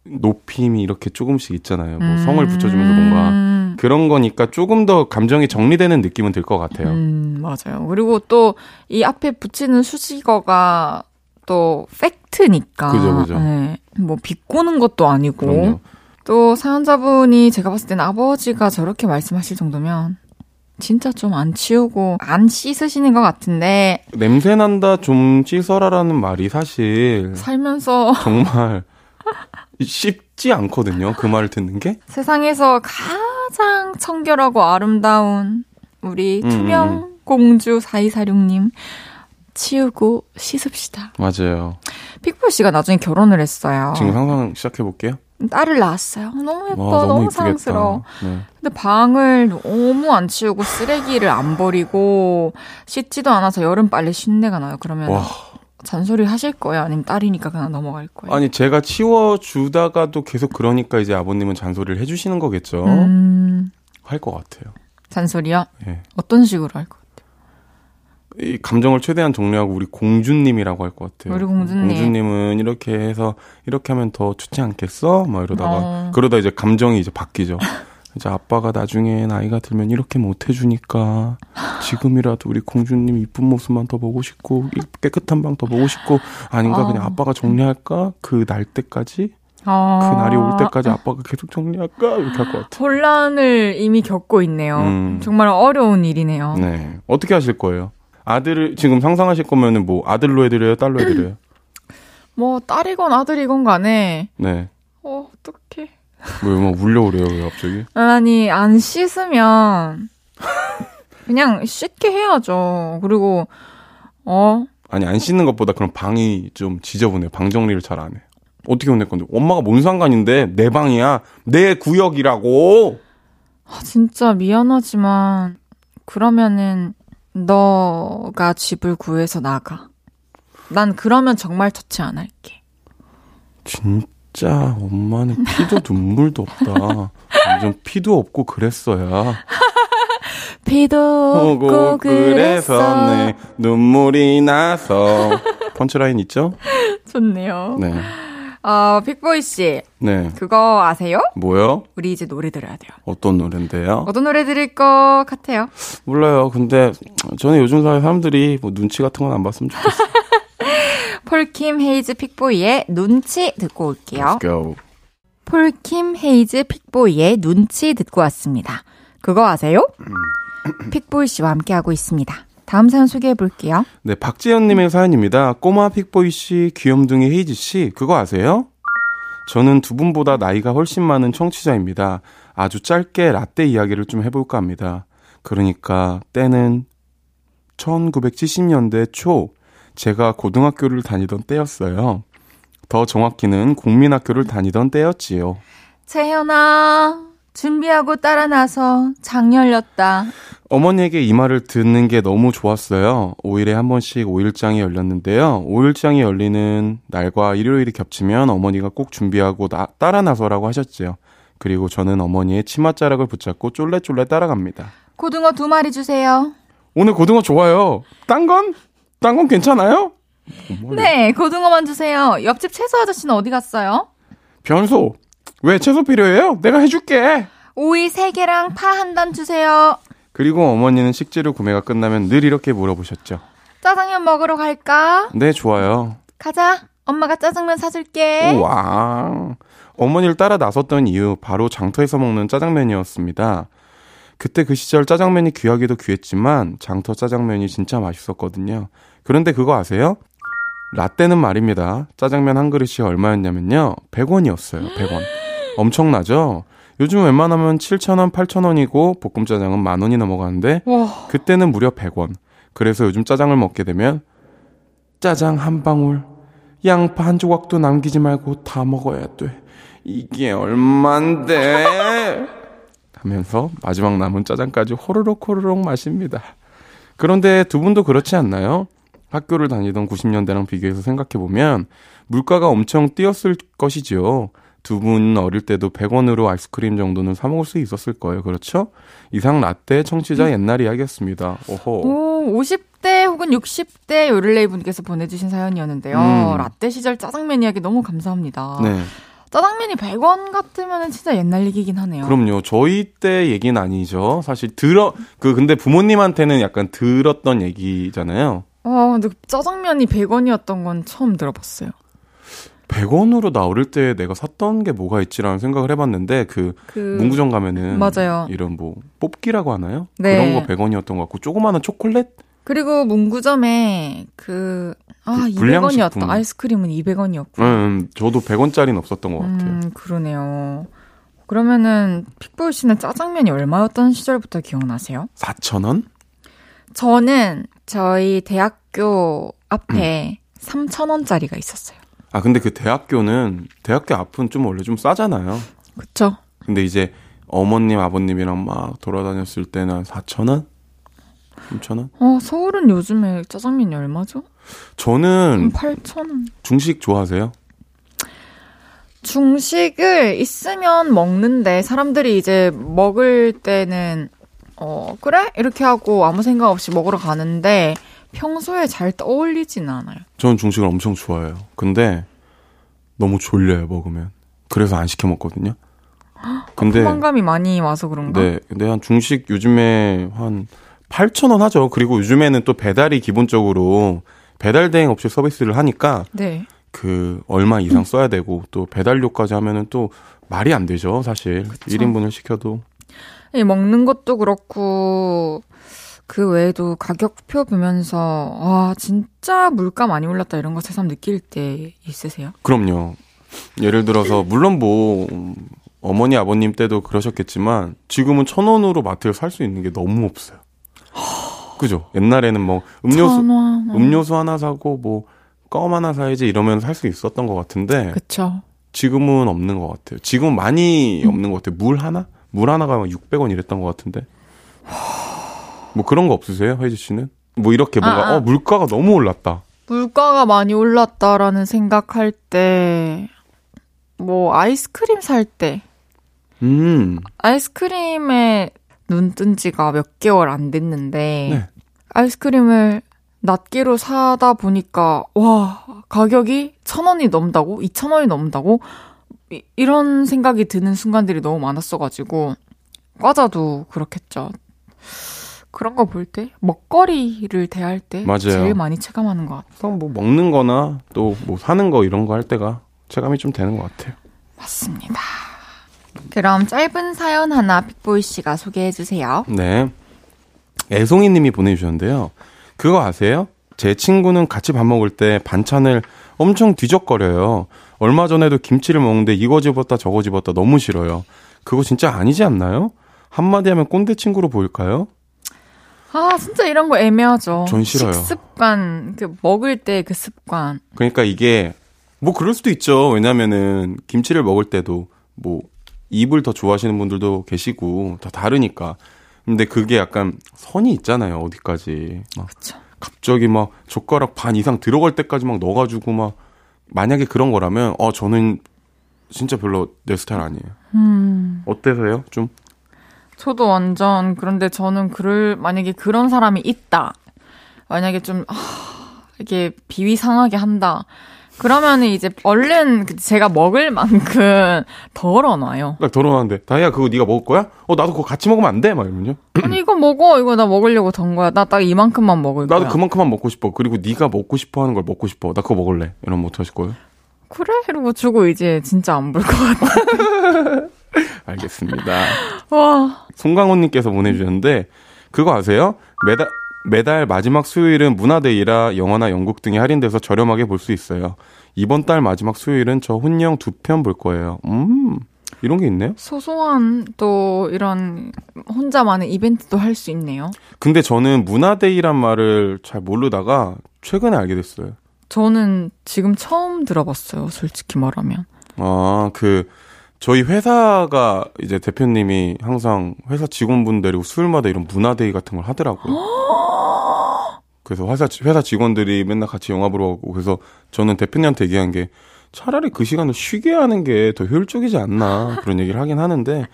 높임이 이렇게 조금씩 있잖아요. 뭐 음. 성을 붙여주면서 뭔가 그런 거니까 조금 더 감정이 정리되는 느낌은 들 것 같아요. 음, 맞아요. 그리고 또 이 앞에 붙이는 수식어가 또 팩트니까. 그죠, 그죠. 네. 뭐 비꼬는 것도 아니고. 그럼요. 또 사연자분이 제가 봤을 때는 아버지가 저렇게 말씀하실 정도면 진짜 좀 안 치우고 안 씻으시는 것 같은데. 냄새난다 좀 씻어라라는 말이 사실 살면서 정말 쉽지 않거든요. 그 말을 듣는 게. 세상에서 가장 청결하고 아름다운 우리 투명공주 사이사룡님 치우고 씻읍시다. 맞아요. 픽보이 씨가 나중에 결혼을 했어요. 지금 상상 시작해볼게요. 딸을 낳았어요. 너무 예뻐. 와, 너무, 너무 사랑스러워. 네. 근데 방을 너무 안 치우고 쓰레기를 안 버리고 씻지도 않아서 여름 빨래 신내가 나요. 그러면 와. 잔소리 하실 거예요? 아니면 딸이니까 그냥 넘어갈 거예요? 아니 제가 치워주다가도 계속 그러니까 이제 아버님은 잔소리를 해주시는 거겠죠. 음... 할 것 같아요. 잔소리요? 네. 어떤 식으로 할 것 같아요? 이 감정을 최대한 정리하고 우리 공주님이라고 할 것 같아요. 우리 공주님. 공주님은 이렇게 해서 이렇게 하면 더 좋지 않겠어? 막 이러다가 어. 그러다 이제 감정이 이제 바뀌죠. 이제 아빠가 나중에 나이가 들면 이렇게 못 해주니까 지금이라도 우리 공주님 이쁜 모습만 더 보고 싶고 깨끗한 방 더 보고 싶고 아닌가 어. 그냥 아빠가 정리할까? 그 날 때까지? 어. 그 날이 올 때까지 아빠가 계속 정리할까? 이렇게 할 것 같아요. 혼란을 이미 겪고 있네요. 음. 정말 어려운 일이네요. 네. 어떻게 하실 거예요? 아들을 지금 상상하실 거면은 뭐 아들로 해드려요, 딸로 해드려요? 뭐 딸이건 아들이건 간에. 네. 어 어떡해. 왜 막 울려오래요, 왜 갑자기? 아니 안 씻으면 그냥 씻게 해야죠. 그리고 어. 아니 안 씻는 것보다 그럼 방이 좀 지저분해. 방 정리를 잘 안 해. 어떻게 혼낼 건데? 엄마가 뭔 상관인데 내 방이야, 내 구역이라고. 아 진짜 미안하지만 그러면은. 너가 집을 구해서 나가. 난 그러면 정말 터치 안 할게. 진짜 엄마는 피도 눈물도 없다. 완전 피도 없고 그랬어야. 피도 없고 그래서 네, 눈물이 나서. 펀치라인 있죠? 좋네요. 네. 어, 픽보이 씨. 네. 그거 아세요? 뭐요? 우리 이제 노래 들어야 돼요. 어떤 노래인데요? 어떤 노래 들을 것 같아요? 몰라요. 근데 저는 요즘 사람들이 뭐 눈치 같은 건 안 봤으면 좋겠어요. 폴킴 헤이즈 픽보이의 눈치 듣고 올게요. Let's go. 폴킴 헤이즈 픽보이의 눈치 듣고 왔습니다. 그거 아세요? 픽보이 씨와 함께하고 있습니다. 다음 사연 소개해볼게요. 네, 박지연님의 사연입니다. 꼬마 픽보이 씨, 귀염둥이 헤이지 씨, 그거 아세요? 저는 두 분보다 나이가 훨씬 많은 청취자입니다. 아주 짧게 라떼 이야기를 좀 해볼까 합니다. 그러니까 때는 천구백칠십 년대 초, 제가 고등학교를 다니던 때였어요. 더 정확히는 국민학교를 다니던 때였지요. 채현아, 준비하고 따라 나서 장 열렸다. 어머니에게 이 말을 듣는 게 너무 좋았어요. 오 일에 한 번씩 오일장이 열렸는데요. 오일장이 열리는 날과 일요일이 겹치면 어머니가 꼭 준비하고 나, 따라 나서라고 하셨지요. 그리고 저는 어머니의 치맛자락을 붙잡고 쫄래쫄래 따라갑니다. 고등어 두 마리 주세요. 오늘 고등어 좋아요. 딴 건? 딴 건 괜찮아요? 네, 고등어만 주세요. 옆집 채소 아저씨는 어디 갔어요? 변소. 왜 채소 필요해요? 내가 해줄게. 오이 세 개랑 파 한 단 주세요. 그리고 어머니는 식재료 구매가 끝나면 늘 이렇게 물어보셨죠. 짜장면 먹으러 갈까? 네, 좋아요. 가자. 엄마가 짜장면 사줄게. 우와. 어머니를 따라 나섰던 이유, 바로 장터에서 먹는 짜장면이었습니다. 그때 그 시절 짜장면이 귀하기도 귀했지만 장터 짜장면이 진짜 맛있었거든요. 그런데 그거 아세요? 라떼는 말입니다. 짜장면 한 그릇이 얼마였냐면요. 백 원이었어요. 백 원. 엄청나죠? 요즘 웬만하면 칠천 원, 팔천 원이고 볶음짜장은 만 원이 넘어가는데 와. 그때는 무려 백 원. 그래서 요즘 짜장을 먹게 되면 짜장 한 방울, 양파 한 조각도 남기지 말고 다 먹어야 돼. 이게 얼만데? 하면서 마지막 남은 짜장까지 호로록 호로록 마십니다. 그런데 두 분도 그렇지 않나요? 학교를 다니던 구십 년대랑 비교해서 생각해보면 물가가 엄청 뛰었을 것이지요. 두 분 어릴 때도 백 원으로 아이스크림 정도는 사 먹을 수 있었을 거예요. 그렇죠? 이상 라떼 청취자 옛날 이야기였습니다. 오호. 오, 오십 대 혹은 육십 대 요릴레이 분께서 보내주신 사연이었는데요. 음. 라떼 시절 짜장면 이야기 너무 감사합니다. 네. 짜장면이 백 원 같으면 진짜 옛날 얘기긴 하네요. 그럼요. 저희 때 얘기는 아니죠. 사실 들어 그 근데 부모님한테는 약간 들었던 얘기잖아요. 어, 근데 짜장면이 백 원이었던 건 처음 들어봤어요. 백 원으로 나 어릴 때 내가 샀던 게 뭐가 있지라는 생각을 해봤는데 그, 그... 문구점 가면은 맞아요. 이런 뭐 뽑기라고 하나요? 네. 그런 거 백 원이었던 것 같고 조그마한 초콜릿? 그리고 문구점에 그 아, 이백 원이었다. 아이스크림은 이백 원이었고. 음, 저도 백 원짜리는 없었던 것 같아요. 음, 그러네요. 그러면은 픽보이 씨는 짜장면이 얼마였던 시절부터 기억나세요? 사천 원? 저는 저희 대학교 앞에 음. 삼천 원짜리가 있었어요. 아, 근데 그 대학교는 대학교 앞은 좀 원래 좀 싸잖아요. 그렇죠. 근데 이제 어머님, 아버님이랑 막 돌아다녔을 때는 사천 원? 삼천 원? 어, 서울은 요즘에 짜장면이 얼마죠? 저는 팔천 원. 중식 좋아하세요? 중식을 있으면 먹는데 사람들이 이제 먹을 때는 어 그래? 이렇게 하고 아무 생각 없이 먹으러 가는데 평소에 잘 떠올리진 않아요. 저는 중식을 엄청 좋아해요. 근데 너무 졸려요 먹으면. 그래서 안 시켜 먹거든요. 근데 포만감이 많이 와서 그런가? 네, 근데 한 중식 요즘에 한 팔천 원 하죠. 그리고 요즘에는 또 배달이 기본적으로 배달 대행 업체 서비스를 하니까 네. 그 얼마 이상 써야 되고 또 배달료까지 하면은 또 말이 안 되죠, 사실. 그쵸. 일 인분을 시켜도. 먹는 것도 그렇고 그 외에도 가격표 보면서 와, 진짜 물가 많이 올랐다 이런 거 새삼 느낄 때 있으세요? 그럼요. 예를 들어서 물론 뭐 어머니 아버님 때도 그러셨겠지만 지금은 천 원으로 마트에 살 수 있는 게 너무 없어요. 그죠? 옛날에는 뭐 음료수 음료수 하나 사고 뭐 껌 하나 사야지 이러면 살 수 있었던 것 같은데 그쵸. 지금은 없는 것 같아요. 지금 많이 음. 없는 것 같아요. 물 하나? 물 하나가 육백 원 이랬던 것 같은데 뭐 그런 거 없으세요? 혜지 씨는? 뭐 이렇게 뭔가 아, 아. 어 물가가 너무 올랐다. 물가가 많이 올랐다라는 생각할 때 뭐 아이스크림 살 때 음. 아이스크림에 눈 뜬 지가 몇 개월 안 됐는데 네. 아이스크림을 낱개로 사다 보니까 와 가격이 천 원이 넘다고? 이천 원이 넘다고? 이, 이런 생각이 드는 순간들이 너무 많았어가지고 과자도 그렇겠죠. 그런 거 볼 때 먹거리를 대할 때 맞아요. 제일 많이 체감하는 것 같아요. 뭐 먹는 거나 또 뭐 사는 거 이런 거 할 때가 체감이 좀 되는 것 같아요. 맞습니다. 그럼 짧은 사연 하나 픽보이 씨가 소개해 주세요. 네. 애송이 님이 보내주셨는데요. 그거 아세요? 제 친구는 같이 밥 먹을 때 반찬을 엄청 뒤적거려요. 얼마 전에도 김치를 먹는데 이거 집었다 저거 집었다 너무 싫어요. 그거 진짜 아니지 않나요? 한마디 하면 꼰대 친구로 보일까요? 아 진짜 이런 거 애매하죠. 전 싫어요. 식습관, 그 먹을 때 그 습관. 그러니까 이게 뭐 그럴 수도 있죠. 왜냐면은 김치를 먹을 때도 뭐 입을 더 좋아하시는 분들도 계시고 다 다르니까. 근데 그게 약간 선이 있잖아요. 어디까지. 막 그쵸. 갑자기 막 젓가락 반 이상 들어갈 때까지 막 넣어가지고 막 만약에 그런 거라면 어 저는 진짜 별로 내 스타일 아니에요. 음. 어때서요? 좀? 저도 완전 그런데 저는 그럴 만약에 그런 사람이 있다. 만약에 좀 하, 이렇게 비위상하게 한다. 그러면 이제 얼른 제가 먹을 만큼 덜어놔요. 딱 덜어놨는데 다혜야 그거 네가 먹을 거야? 어 나도 그거 같이 먹으면 안 돼? 막 이러면요. 아니 이거 먹어. 이거 나 먹으려고 던 거야. 나 딱 이만큼만 먹을 거야. 나도 그만큼만 먹고 싶어. 그리고 네가 먹고 싶어하는 걸 먹고 싶어. 나 그거 먹을래. 이러면 어떡하실 거예요? 그래? 이러고 주고 이제 진짜 안 볼 것 같아. 알겠습니다. 와. 송강호님께서 보내주셨는데 그거 아세요? 매달... 매달 마지막 수요일은 문화데이라 영화나 연극 등이 할인돼서 저렴하게 볼 수 있어요. 이번 달 마지막 수요일은 저 혼영 두 편 볼 거예요. 음, 이런 게 있네요. 소소한 또 이런 혼자만의 이벤트도 할 수 있네요. 근데 저는 문화데이란 말을 잘 모르다가 최근에 알게 됐어요. 저는 지금 처음 들어봤어요. 솔직히 말하면. 아, 그 저희 회사가 이제 대표님이 항상 회사 직원분 데리고 수요일마다 이런 문화데이 같은 걸 하더라고요. 그래서 회사, 회사 직원들이 맨날 같이 영화 보러 가고 그래서 저는 대표님한테 얘기한 게 차라리 그 시간을 쉬게 하는 게 더 효율적이지 않나 그런 얘기를 하긴 하는데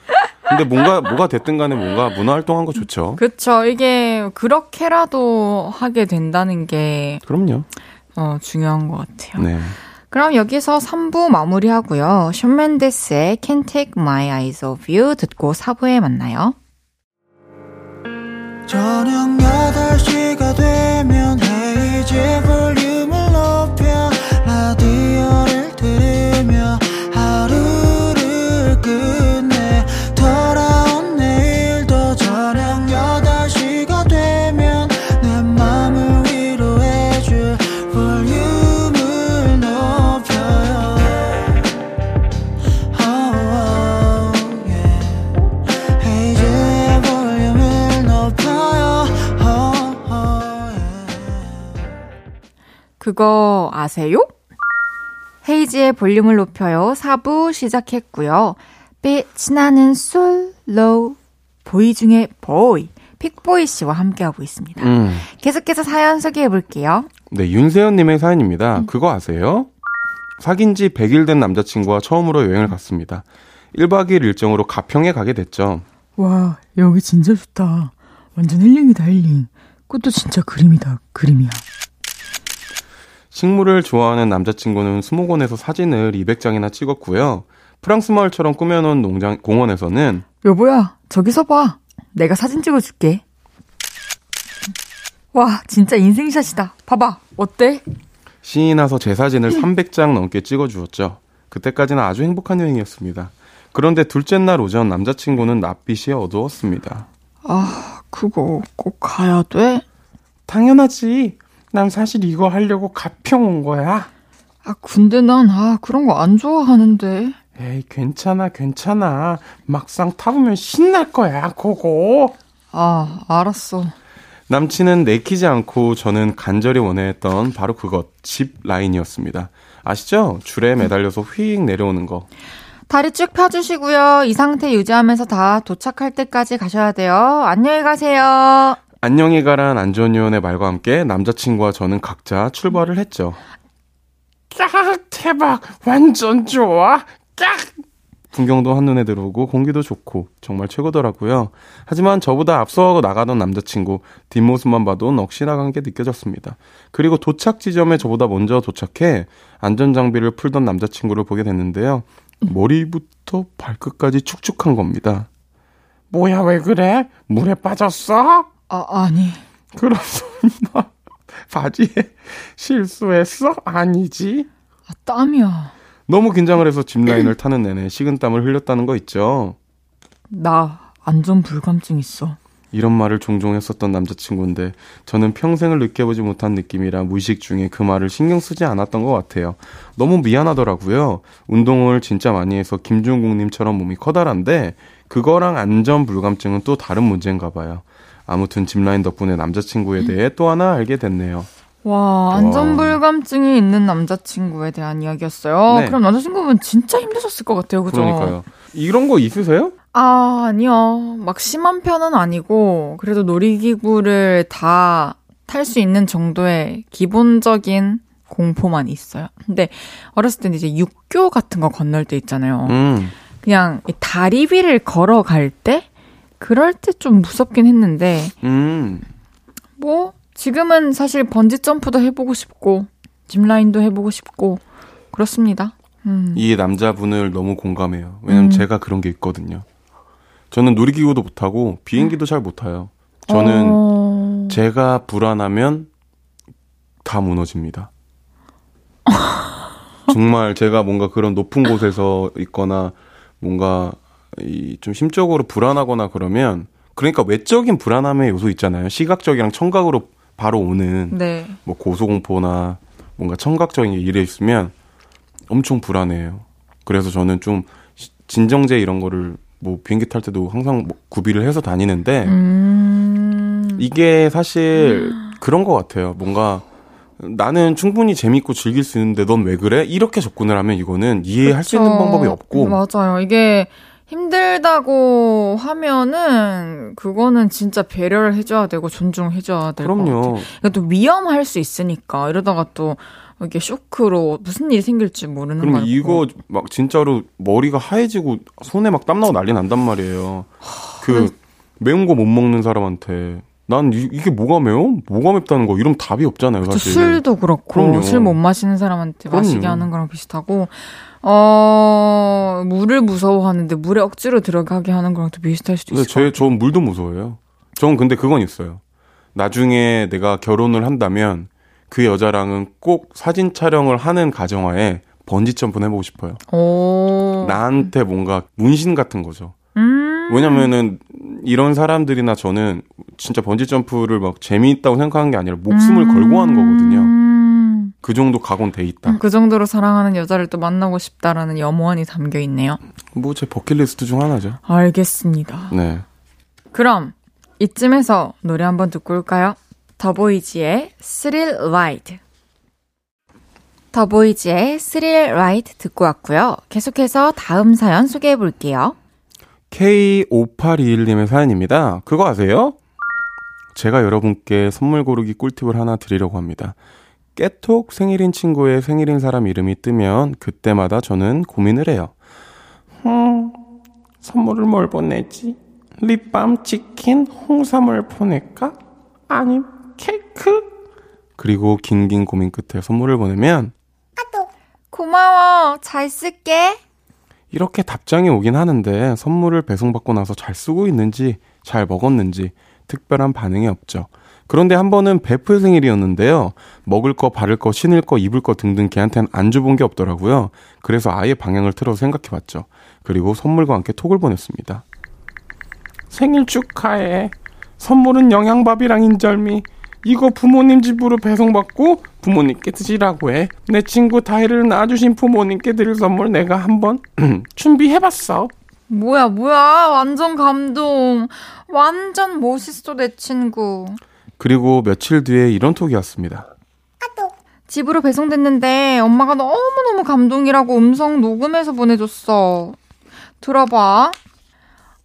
근데 뭔가 뭐가 됐든 간에 뭔가 문화 활동한 거 좋죠. 그렇죠. 이게 그렇게라도 하게 된다는 게 그럼요. 어, 중요한 것 같아요. 네. 그럼 여기서 삼 부 마무리하고요. 션 맨데스의 Can't Take My Eyes Off You 듣고 사 부에 만나요. 저녁 여덟 시가 되면 헤이즈 볼륨을 높여 라디오를 들으며 하루를 끝내 돌아온 내일도 저녁 여덟 시가 되면 내 맘을 위로해줄 볼륨을 높여요. oh, yeah. 헤이즈의 볼륨을 높여요. oh, oh, yeah. 그거 아세요? 헤이지의 볼륨을 높여요. 사 부 시작했고요. 빛이 나는 솔로 보이 중에 보이 픽보이 씨와 함께하고 있습니다. 음. 계속해서 사연 소개해볼게요. 네, 윤세연님의 사연입니다. 음. 그거 아세요? 사귄 지 백 일 된 남자친구와 처음으로 여행을 갔습니다. 일 박 이 일 일정으로 가평에 가게 됐죠. 와, 여기 진짜 좋다. 완전 힐링이다, 힐링. 꽃도 진짜 그림이다, 그림이야. 식물을 좋아하는 남자친구는 수목원에서 사진을 이백 장이나 찍었고요. 프랑스 마을처럼 꾸며놓은 농장 공원에서는 여보야, 저기서 봐. 내가 사진 찍어줄게. 와, 진짜 인생샷이다. 봐봐, 어때? 신이 나서 제 사진을 삼백 장 넘게 찍어주었죠. 그때까지는 아주 행복한 여행이었습니다. 그런데 둘째 날 오전 남자친구는 낮빛이 어두웠습니다. 아, 그거 꼭 가야 돼? 당연하지. 난 사실 이거 하려고 가평 온 거야. 아, 근데 난 아, 그런 거 안 좋아하는데. 에이, 괜찮아, 괜찮아. 막상 타보면 신날 거야, 그거. 아, 알았어. 남친은 내키지 않고 저는 간절히 원했던 바로 그것, 집 라인이었습니다. 아시죠? 줄에 매달려서 휙 내려오는 거. 다리 쭉 펴주시고요. 이 상태 유지하면서 다 도착할 때까지 가셔야 돼요. 안녕히 가세요. 안녕히 가란 안 좋은 요원의 말과 함께 남자친구와 저는 각자 출발을 했죠. 깍! 대박! 완전 좋아! 깍! 풍경도 한눈에 들어오고 공기도 좋고 정말 최고더라고요. 하지만 저보다 앞서가고 나가던 남자친구 뒷모습만 봐도 넋이 나간 게 느껴졌습니다. 그리고 도착 지점에 저보다 먼저 도착해 안전장비를 풀던 남자친구를 보게 됐는데요. 머리부터 발끝까지 축축한 겁니다. 뭐야, 왜 그래? 물에 빠졌어? 아, 아니. 그럼 설마 바지에 실수했어? 아니지. 아, 땀이야. 너무 긴장을 해서 집 라인을 타는 내내 식은땀을 흘렸다는 거 있죠. 나 안전 불감증 있어. 이런 말을 종종 했었던 남자친구인데 저는 평생을 느껴보지 못한 느낌이라 무의식 중에 그 말을 신경 쓰지 않았던 것 같아요. 너무 미안하더라고요. 운동을 진짜 많이 해서 김종국님처럼 몸이 커다란데 그거랑 안전 불감증은 또 다른 문제인가 봐요. 아무튼 짚라인 덕분에 남자친구에 대해 또 하나 알게 됐네요. 와, 안전불감증이 있는 남자친구에 대한 이야기였어요. 네. 그럼 남자친구분 진짜 힘드셨을 것 같아요. 그죠? 그러니까요. 이런 거 있으세요? 아, 아니요. 막 심한 편은 아니고 그래도 놀이기구를 다 탈 수 있는 정도의 기본적인 공포만 있어요. 근데 어렸을 때 이제 육교 같은 거 건널 때 있잖아요. 음. 그냥 다리 위를 걸어갈 때? 그럴 때 좀 무섭긴 했는데 음. 뭐 지금은 사실 번지점프도 해보고 싶고 짚라인도 해보고 싶고 그렇습니다. 음. 이 남자분을 너무 공감해요. 왜냐면 음. 제가 그런 게 있거든요. 저는 놀이기구도 못하고 비행기도 잘 못타요. 저는 어... 제가 불안하면 다 무너집니다. 정말 제가 뭔가 그런 높은 곳에서 있거나 뭔가 이 좀 심적으로 불안하거나 그러면 그러니까 외적인 불안함의 요소 있잖아요. 시각적이랑 청각으로 바로 오는 네. 뭐 고소공포나 뭔가 청각적인 게 이래 있으면 엄청 불안해요. 그래서 저는 좀 진정제 이런 거를 뭐 비행기 탈 때도 항상 뭐 구비를 해서 다니는데 음... 이게 사실 그런 것 같아요. 뭔가 나는 충분히 재밌고 즐길 수 있는데 넌 왜 그래? 이렇게 접근을 하면 이거는 이해할 그쵸. 수 있는 방법이 없고 맞아요. 이게 힘들다고 하면은 그거는 진짜 배려를 해줘야 되고 존중해줘야 될 것 같아요. 그러니까 또 위험할 수 있으니까 이러다가 또 이게 쇼크로 무슨 일이 생길지 모르는 거고. 그럼 이거 막 진짜로 머리가 하얘지고 손에 막 땀 나고 난리 난단 말이에요. 그 매운 거 못 먹는 사람한테 난 이, 이게 뭐가 매워? 뭐가 맵다는 거 이러면 답이 없잖아요. 그쵸, 사실. 술도 그렇고 술 못 마시는 사람한테 그럼요. 마시게 하는 거랑 비슷하고 어, 물을 무서워하는데 물에 억지로 들어가게 하는 거랑 또 비슷할 수도 있을 것 같아요. 저는 물도 무서워해요. 저는 근데 그건 있어요. 나중에 내가 결혼을 한다면 그 여자랑은 꼭 사진 촬영을 하는 가정하에 번지 점프는 해보고 싶어요. 오. 나한테 뭔가 문신 같은 거죠. 음. 왜냐면은 이런 사람들이나 저는 진짜 번지 점프를 막 재미있다고 생각하는 게 아니라 목숨을 음. 걸고 하는 거거든요. 그 정도 각오는 돼 있다. 그 정도로 사랑하는 여자를 또 만나고 싶다라는 염원이 담겨 있네요. 뭐 제 버킷리스트 중 하나죠. 알겠습니다. 네. 그럼 이쯤에서 노래 한번 듣고 올까요? 더보이즈의 스릴 라이드. 더보이즈의 스릴 라이드 듣고 왔고요. 계속해서 다음 사연 소개해 볼게요. 케이 오팔이일님의 사연입니다. 그거 아세요? 제가 여러분께 선물 고르기 꿀팁을 하나 드리려고 합니다. 깨톡 생일인 친구의 생일인 사람 이름이 뜨면 그때마다 저는 고민을 해요. 음, 선물을 뭘 보내지? 립밤, 치킨, 홍삼을 보낼까? 아님 케이크? 그리고 긴긴 고민 끝에 선물을 보내면 아또 고마워 잘 쓸게 이렇게 답장이 오긴 하는데 선물을 배송받고 나서 잘 쓰고 있는지 잘 먹었는지 특별한 반응이 없죠. 그런데 한 번은 베프 생일이었는데요. 먹을 거, 바를 거, 신을 거, 입을 거 등등 걔한테는 안 줘본 게 없더라고요. 그래서 아예 방향을 틀어서 생각해봤죠. 그리고 선물과 함께 톡을 보냈습니다. 생일 축하해. 선물은 영양밥이랑 인절미. 이거 부모님 집으로 배송받고 부모님께 드시라고 해. 내 친구 다혜를 낳아주신 부모님께 드릴 선물 내가 한번 준비해봤어. 뭐야 뭐야 완전 감동. 완전 멋있어 내 친구. 그리고 며칠 뒤에 이런 톡이 왔습니다. 집으로 배송됐는데 엄마가 너무너무 감동이라고 음성 녹음해서 보내줬어. 들어봐.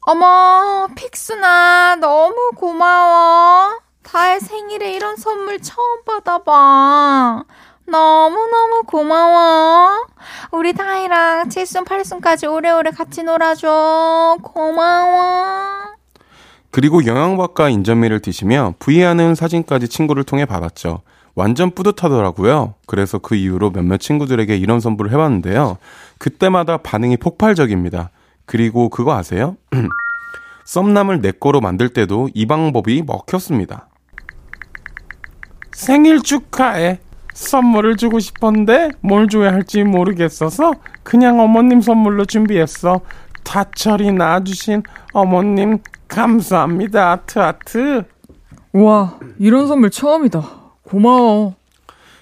어머 픽순아 너무 고마워. 다혜 생일에 이런 선물 처음 받아봐. 너무너무 고마워. 우리 다혜랑 칠순, 팔순까지 오래오래 같이 놀아줘. 고마워. 그리고 영양밥과 인절미를 드시며 브이하는 사진까지 친구를 통해 받았죠. 완전 뿌듯하더라고요. 그래서 그 이후로 몇몇 친구들에게 이런 선물을 해봤는데요. 그때마다 반응이 폭발적입니다. 그리고 그거 아세요? 썸남을 내 거로 만들 때도 이 방법이 먹혔습니다. 생일 축하해. 선물을 주고 싶었는데 뭘 줘야 할지 모르겠어서 그냥 어머님 선물로 준비했어. 다철이 낳아주신 어머님 감사합니다. 아트 아트. 우와 이런 선물 처음이다. 고마워.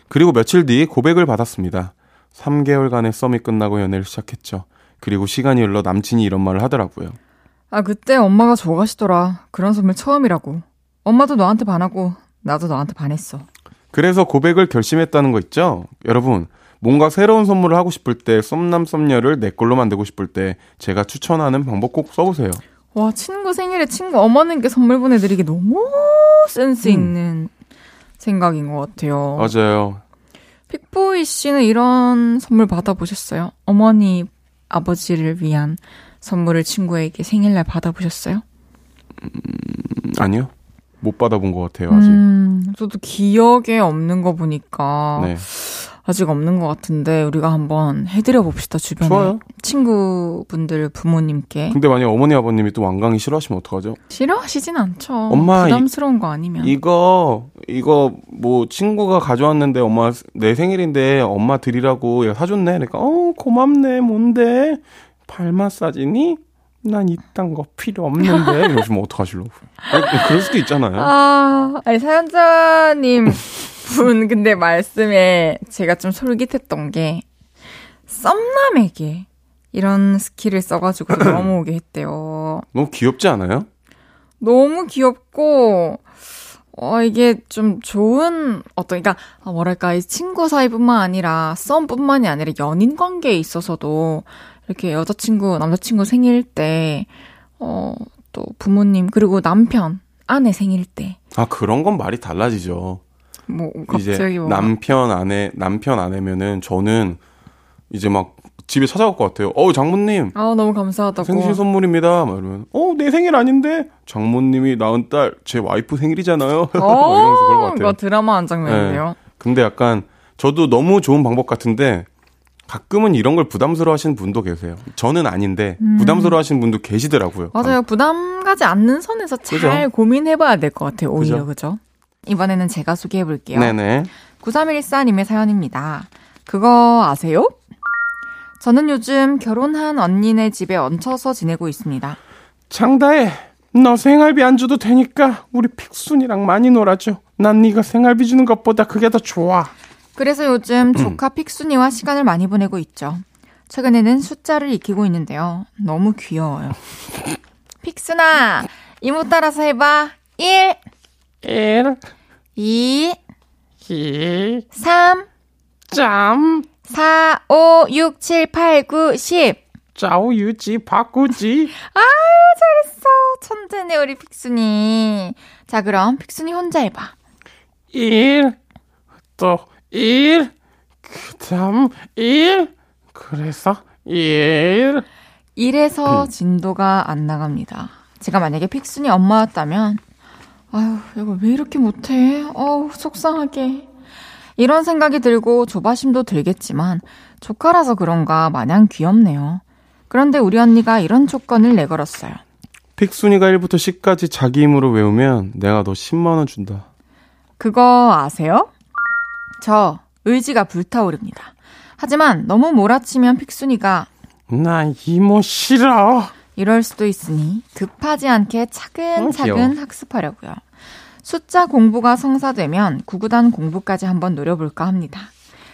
그리고 며칠 뒤 고백을 받았습니다. 삼 개월간의 썸이 끝나고 연애를 시작했죠. 그리고 시간이 흘러 남친이 이런 말을 하더라고요. 아 그때 엄마가 저거 하시더라. 그런 선물 처음이라고. 엄마도 너한테 반하고 나도 너한테 반했어. 그래서 고백을 결심했다는 거 있죠? 여러분 뭔가 새로운 선물을 하고 싶을 때 썸남 썸녀를 내 걸로 만들고 싶을 때 제가 추천하는 방법 꼭 써보세요. 와 친구 생일에 친구 어머님께 선물 보내드리기 너무 센스 있는 음. 생각인 것 같아요. 맞아요. 픽보이 씨는 이런 선물 받아보셨어요? 어머니 아버지를 위한 선물을 친구에게 생일날 받아보셨어요? 음, 아니요. 못 받아본 것 같아요. 아직. 음, 저도 기억에 없는 거 보니까 네. 아직 없는 것 같은데 우리가 한번 해드려 봅시다. 주변에 좋아요. 친구분들 부모님께. 근데 만약에 어머니 아버님이 또 완강히 싫어하시면 어떡하죠? 싫어하시진 않죠. 엄마 부담스러운 이, 거 아니면. 이거 이거 뭐 친구가 가져왔는데 엄마 내 생일인데 엄마 드리라고 사줬네. 그러니까 어 고맙네 뭔데. 발 마사지니? 난 이딴 거 필요 없는데 요즘 어떡하실려고. 그럴 수도 있잖아요. 아, 아니 사연자님 분 근데 말씀에 제가 좀 솔깃했던 게 썸남에게 이런 스킬을 써가지고 넘어오게 했대요. 너무 귀엽지 않아요? 너무 귀엽고 어, 이게 좀 좋은 어떤 그러니까 뭐랄까 이 친구 사이뿐만 아니라 썸뿐만이 아니라 연인 관계에 있어서도 이렇게 여자친구, 남자친구 생일 때, 어, 또 부모님, 그리고 남편, 아내 생일 때. 아, 그런 건 말이 달라지죠. 뭐, 갑자기 뭐. 남편, 아내, 남편, 아내면은 저는 이제 막 집에 찾아올 것 같아요. 어, 장모님. 아, 너무 감사하다고. 생신 선물입니다. 막 이러면, 어, 내 생일 아닌데? 장모님이 낳은 딸, 제 와이프 생일이잖아요. 어, 뭐 이러면서 그럴 것 같아요. 이거 드라마 한 장면인데요. 네. 근데 약간 저도 너무 좋은 방법 같은데, 가끔은 이런 걸 부담스러워하시는 분도 계세요. 저는 아닌데 음. 부담스러워하시는 분도 계시더라고요. 맞아요. 부담 가지 않는 선에서 잘 그죠? 고민해봐야 될 것 같아요. 오히려 그죠? 이번에는 제가 소개해볼게요. 네네. 구삼일사님의 사연입니다. 그거 아세요? 저는 요즘 결혼한 언니네 집에 얹혀서 지내고 있습니다. 장다혜, 너 생활비 안 줘도 되니까 우리 픽순이랑 많이 놀아줘. 난 네가 생활비 주는 것보다 그게 더 좋아. 그래서 요즘 조카 픽순이와 시간을 많이 보내고 있죠. 최근에는 숫자를 익히고 있는데요. 너무 귀여워요. 픽순아, 이모 따라서 해봐. 일. 일. 이. 이. 삼. 짬. 사. 오. 육. 칠. 팔. 구. 십. 짜오, 유지, 바꾸지. 아유, 잘했어. 천재네, 우리 픽순이. 자, 그럼 픽순이 혼자 해봐. 일. 또. 일, 그 다음 일, 그래서 일. 일에서 진도가 안 나갑니다. 제가 만약에 픽순이 엄마였다면 아유, 이거 왜 이렇게 못해? 어우, 속상하게. 이런 생각이 들고 조바심도 들겠지만 조카라서 그런가 마냥 귀엽네요. 그런데 우리 언니가 이런 조건을 내걸었어요. 픽순이가 일부터 십까지 자기 힘으로 외우면 내가 너 십만 원 준다. 그거 아세요? 저 의지가 불타오릅니다. 하지만 너무 몰아치면 픽순이가 나 이모 싫어 이럴 수도 있으니 급하지 않게 차근차근 어, 학습하려고요. 숫자 공부가 성사되면 구구단 공부까지 한번 노려볼까 합니다.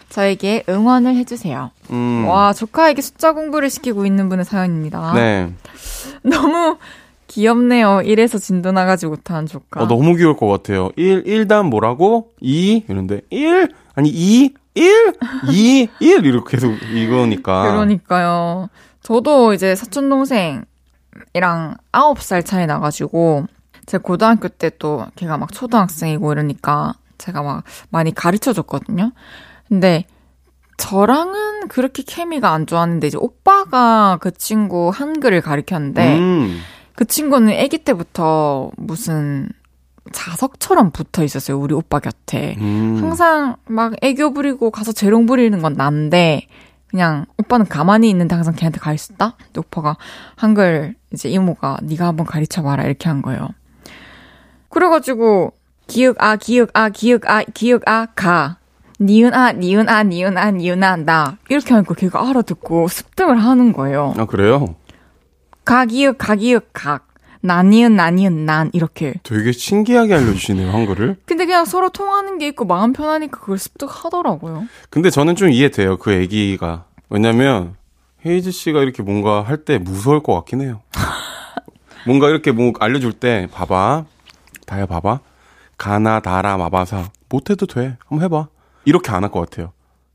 저에게 응원을 해주세요. 음. 와, 조카에게 숫자 공부를 시키고 있는 분의 사연입니다. 네. 너무 귀엽네요. 일에서 진도 나가지 못한 조카. 어, 너무 귀여울 것 같아요. 일, 일 다음 뭐라고? 이, 이런데. 일, 아니, 이, 일, 이, 일, 이렇게 계속 이거니까. 그러니까요. 저도 이제 사촌동생이랑 아홉 살 차이 나가지고, 제 고등학교 때 또 걔가 막 초등학생이고 이러니까 제가 막 많이 가르쳐 줬거든요. 근데 저랑은 그렇게 케미가 안 좋았는데, 이제 오빠가 그 친구 한글을 가르쳤는데, 음. 그 친구는 아기 때부터 무슨 자석처럼 붙어 있었어요. 우리 오빠 곁에. 음. 항상 막 애교 부리고 가서 재롱 부리는 건 난데 그냥 오빠는 가만히 있는데 항상 걔한테 가 있었다. 근데 오빠가 한글 이제 이모가 네가 한번 가르쳐봐라 이렇게 한 거예요. 그래가지고 기역 아 기역 아 기역 아 기역 아 가 니은 아 니은 아 니은 아 니은 아 나 이렇게 하니까 걔가 알아듣고 습득을 하는 거예요. 아 그래요? 각이윽, 각이윽, 각. 난이은, 난이은, 난. 이렇게. 되게 신기하게 알려주시네요, 한글을. 근데 그냥 서로 통하는 게 있고 마음 편하니까 그걸 습득하더라고요. 근데 저는 좀 이해돼요, 그 애기가. 왜냐면, 헤이즈 씨가 이렇게 뭔가 할 때 무서울 것 같긴 해요. 뭔가 이렇게 뭐 알려줄 때, 봐봐. 다야, 봐봐. 가나, 다라, 마바사. 못해도 돼. 한번 해봐. 이렇게 안 할 것 같아요.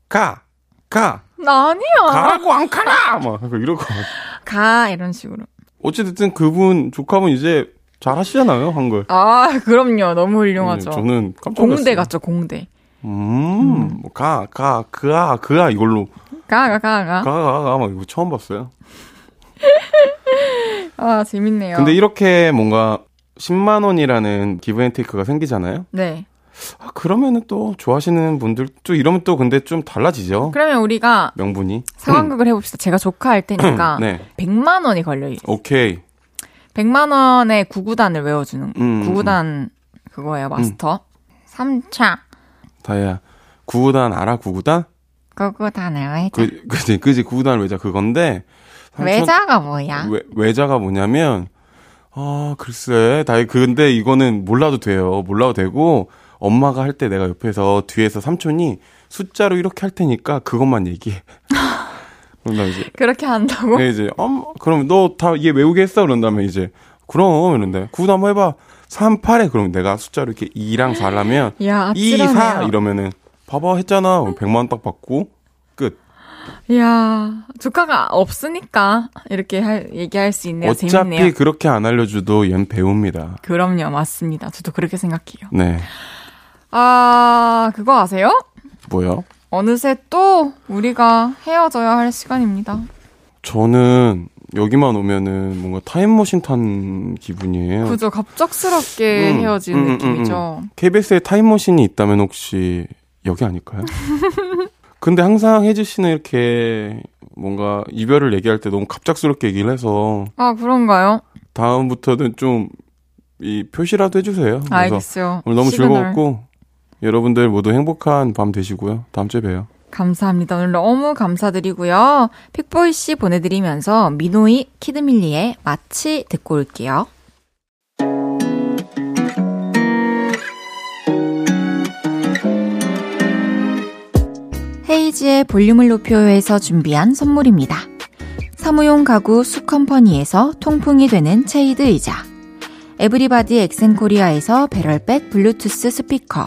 가! 가! 나 아니야. 가라고 안 가라! 막 이럴 것 같아요. 가 이런 식으로. 어쨌든 그분 조카분 이제 잘 하시잖아요 한글. 아 그럼요, 너무 훌륭하죠. 네, 저는 깜짝 놀랐어요. 공대 같죠, 공대. 음, 가, 가, 그아, 그아 이걸로. 가, 가, 가, 가. 가, 가, 가 막 이거 처음 봤어요. 아 재밌네요. 근데 이렇게 뭔가 십만 원이라는 기브앤테이크가 생기잖아요. 네. 아, 그러면은 또 좋아하시는 분들 또 이러면 또 근데 좀 달라지죠. 그러면 우리가 명분이 상황극을 해봅시다. 제가 조카 할 테니까 네. 백만 원이 걸려 있어요. 오케이. 백만 원에 구구단을 외워주는 음, 구구단 음. 그거예요, 마스터. 음. 삼 차. 다혜야, 구구단 알아? 구구단? 구구단을 외자. 그, 그지, 그지, 구구단을 외자 그건데. 삼 천, 외자가 뭐야? 외, 외자가 뭐냐면 아 글쎄, 다혜 근데 이거는 몰라도 돼요. 몰라도 되고. 엄마가 할 때 내가 옆에서 뒤에서 삼촌이 숫자로 이렇게 할 테니까 그것만 얘기해. 그럼 나 이제 그렇게 한다고? 네, 이제 엄 어, 그럼 너 다 얘 외우게 했어? 그런다면 이제 그럼 이러는데 구도 한번 해봐. 삼, 팔에 그럼 내가 숫자로 이렇게 이랑 사를 하면 야, 이, 사 이러면은 봐봐 했잖아. 백만 원 딱 받고 끝. 이야, 조카가 없으니까 이렇게 할, 얘기할 수 있네요. 어차피 재밌네요. 어차피 그렇게 안 알려줘도 연 배웁니다. 그럼요, 맞습니다. 저도 그렇게 생각해요. 네. 아, 그거 아세요? 뭐요? 어느새 또 우리가 헤어져야 할 시간입니다. 저는 여기만 오면은 뭔가 타임머신 탄 기분이에요. 그죠, 갑작스럽게 음, 헤어지는 음, 음, 느낌이죠. 음. 케이비에스에 타임머신이 있다면 혹시 여기 아닐까요? 근데 항상 혜지 씨는 이렇게 뭔가 이별을 얘기할 때 너무 갑작스럽게 얘기를 해서. 아, 그런가요? 다음부터는 좀 이 표시라도 해주세요. 알겠어요. 오늘 너무 시그널. 즐거웠고 여러분들 모두 행복한 밤 되시고요. 다음 주에 봬요. 감사합니다. 오늘 너무 감사드리고요. 픽보이 씨 보내드리면서 미노이 키드밀리의 마치 듣고 올게요. 헤이지의 볼륨을 높여요에서 준비한 선물입니다. 사무용 가구 수컴퍼니에서 통풍이 되는 체이드 의자, 에브리바디 엑센코리아에서 배럴백 블루투스 스피커,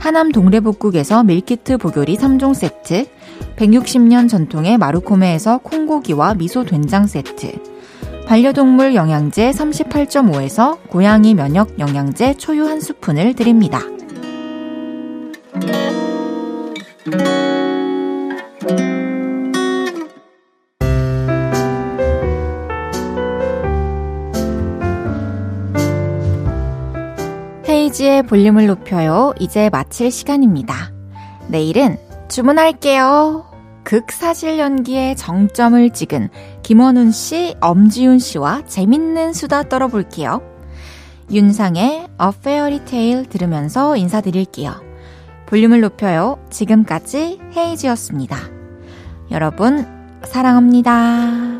하남 동래복국에서 밀키트 보교리 삼 종 세트, 백육십 년 전통의 마루코메에서 콩고기와 미소 된장 세트, 반려동물 영양제 삼십팔 점 오에서 고양이 면역 영양제 초유 한 스푼을 드립니다. 헤이지의 볼륨을 높여요. 이제 마칠 시간입니다. 내일은 주문할게요. 극사실 연기의 정점을 찍은 김원훈 씨, 엄지훈 씨와 재밌는 수다 떨어볼게요. 윤상의 A Fairy Tale 들으면서 인사드릴게요. 볼륨을 높여요. 지금까지 헤이지였습니다. 여러분, 사랑합니다.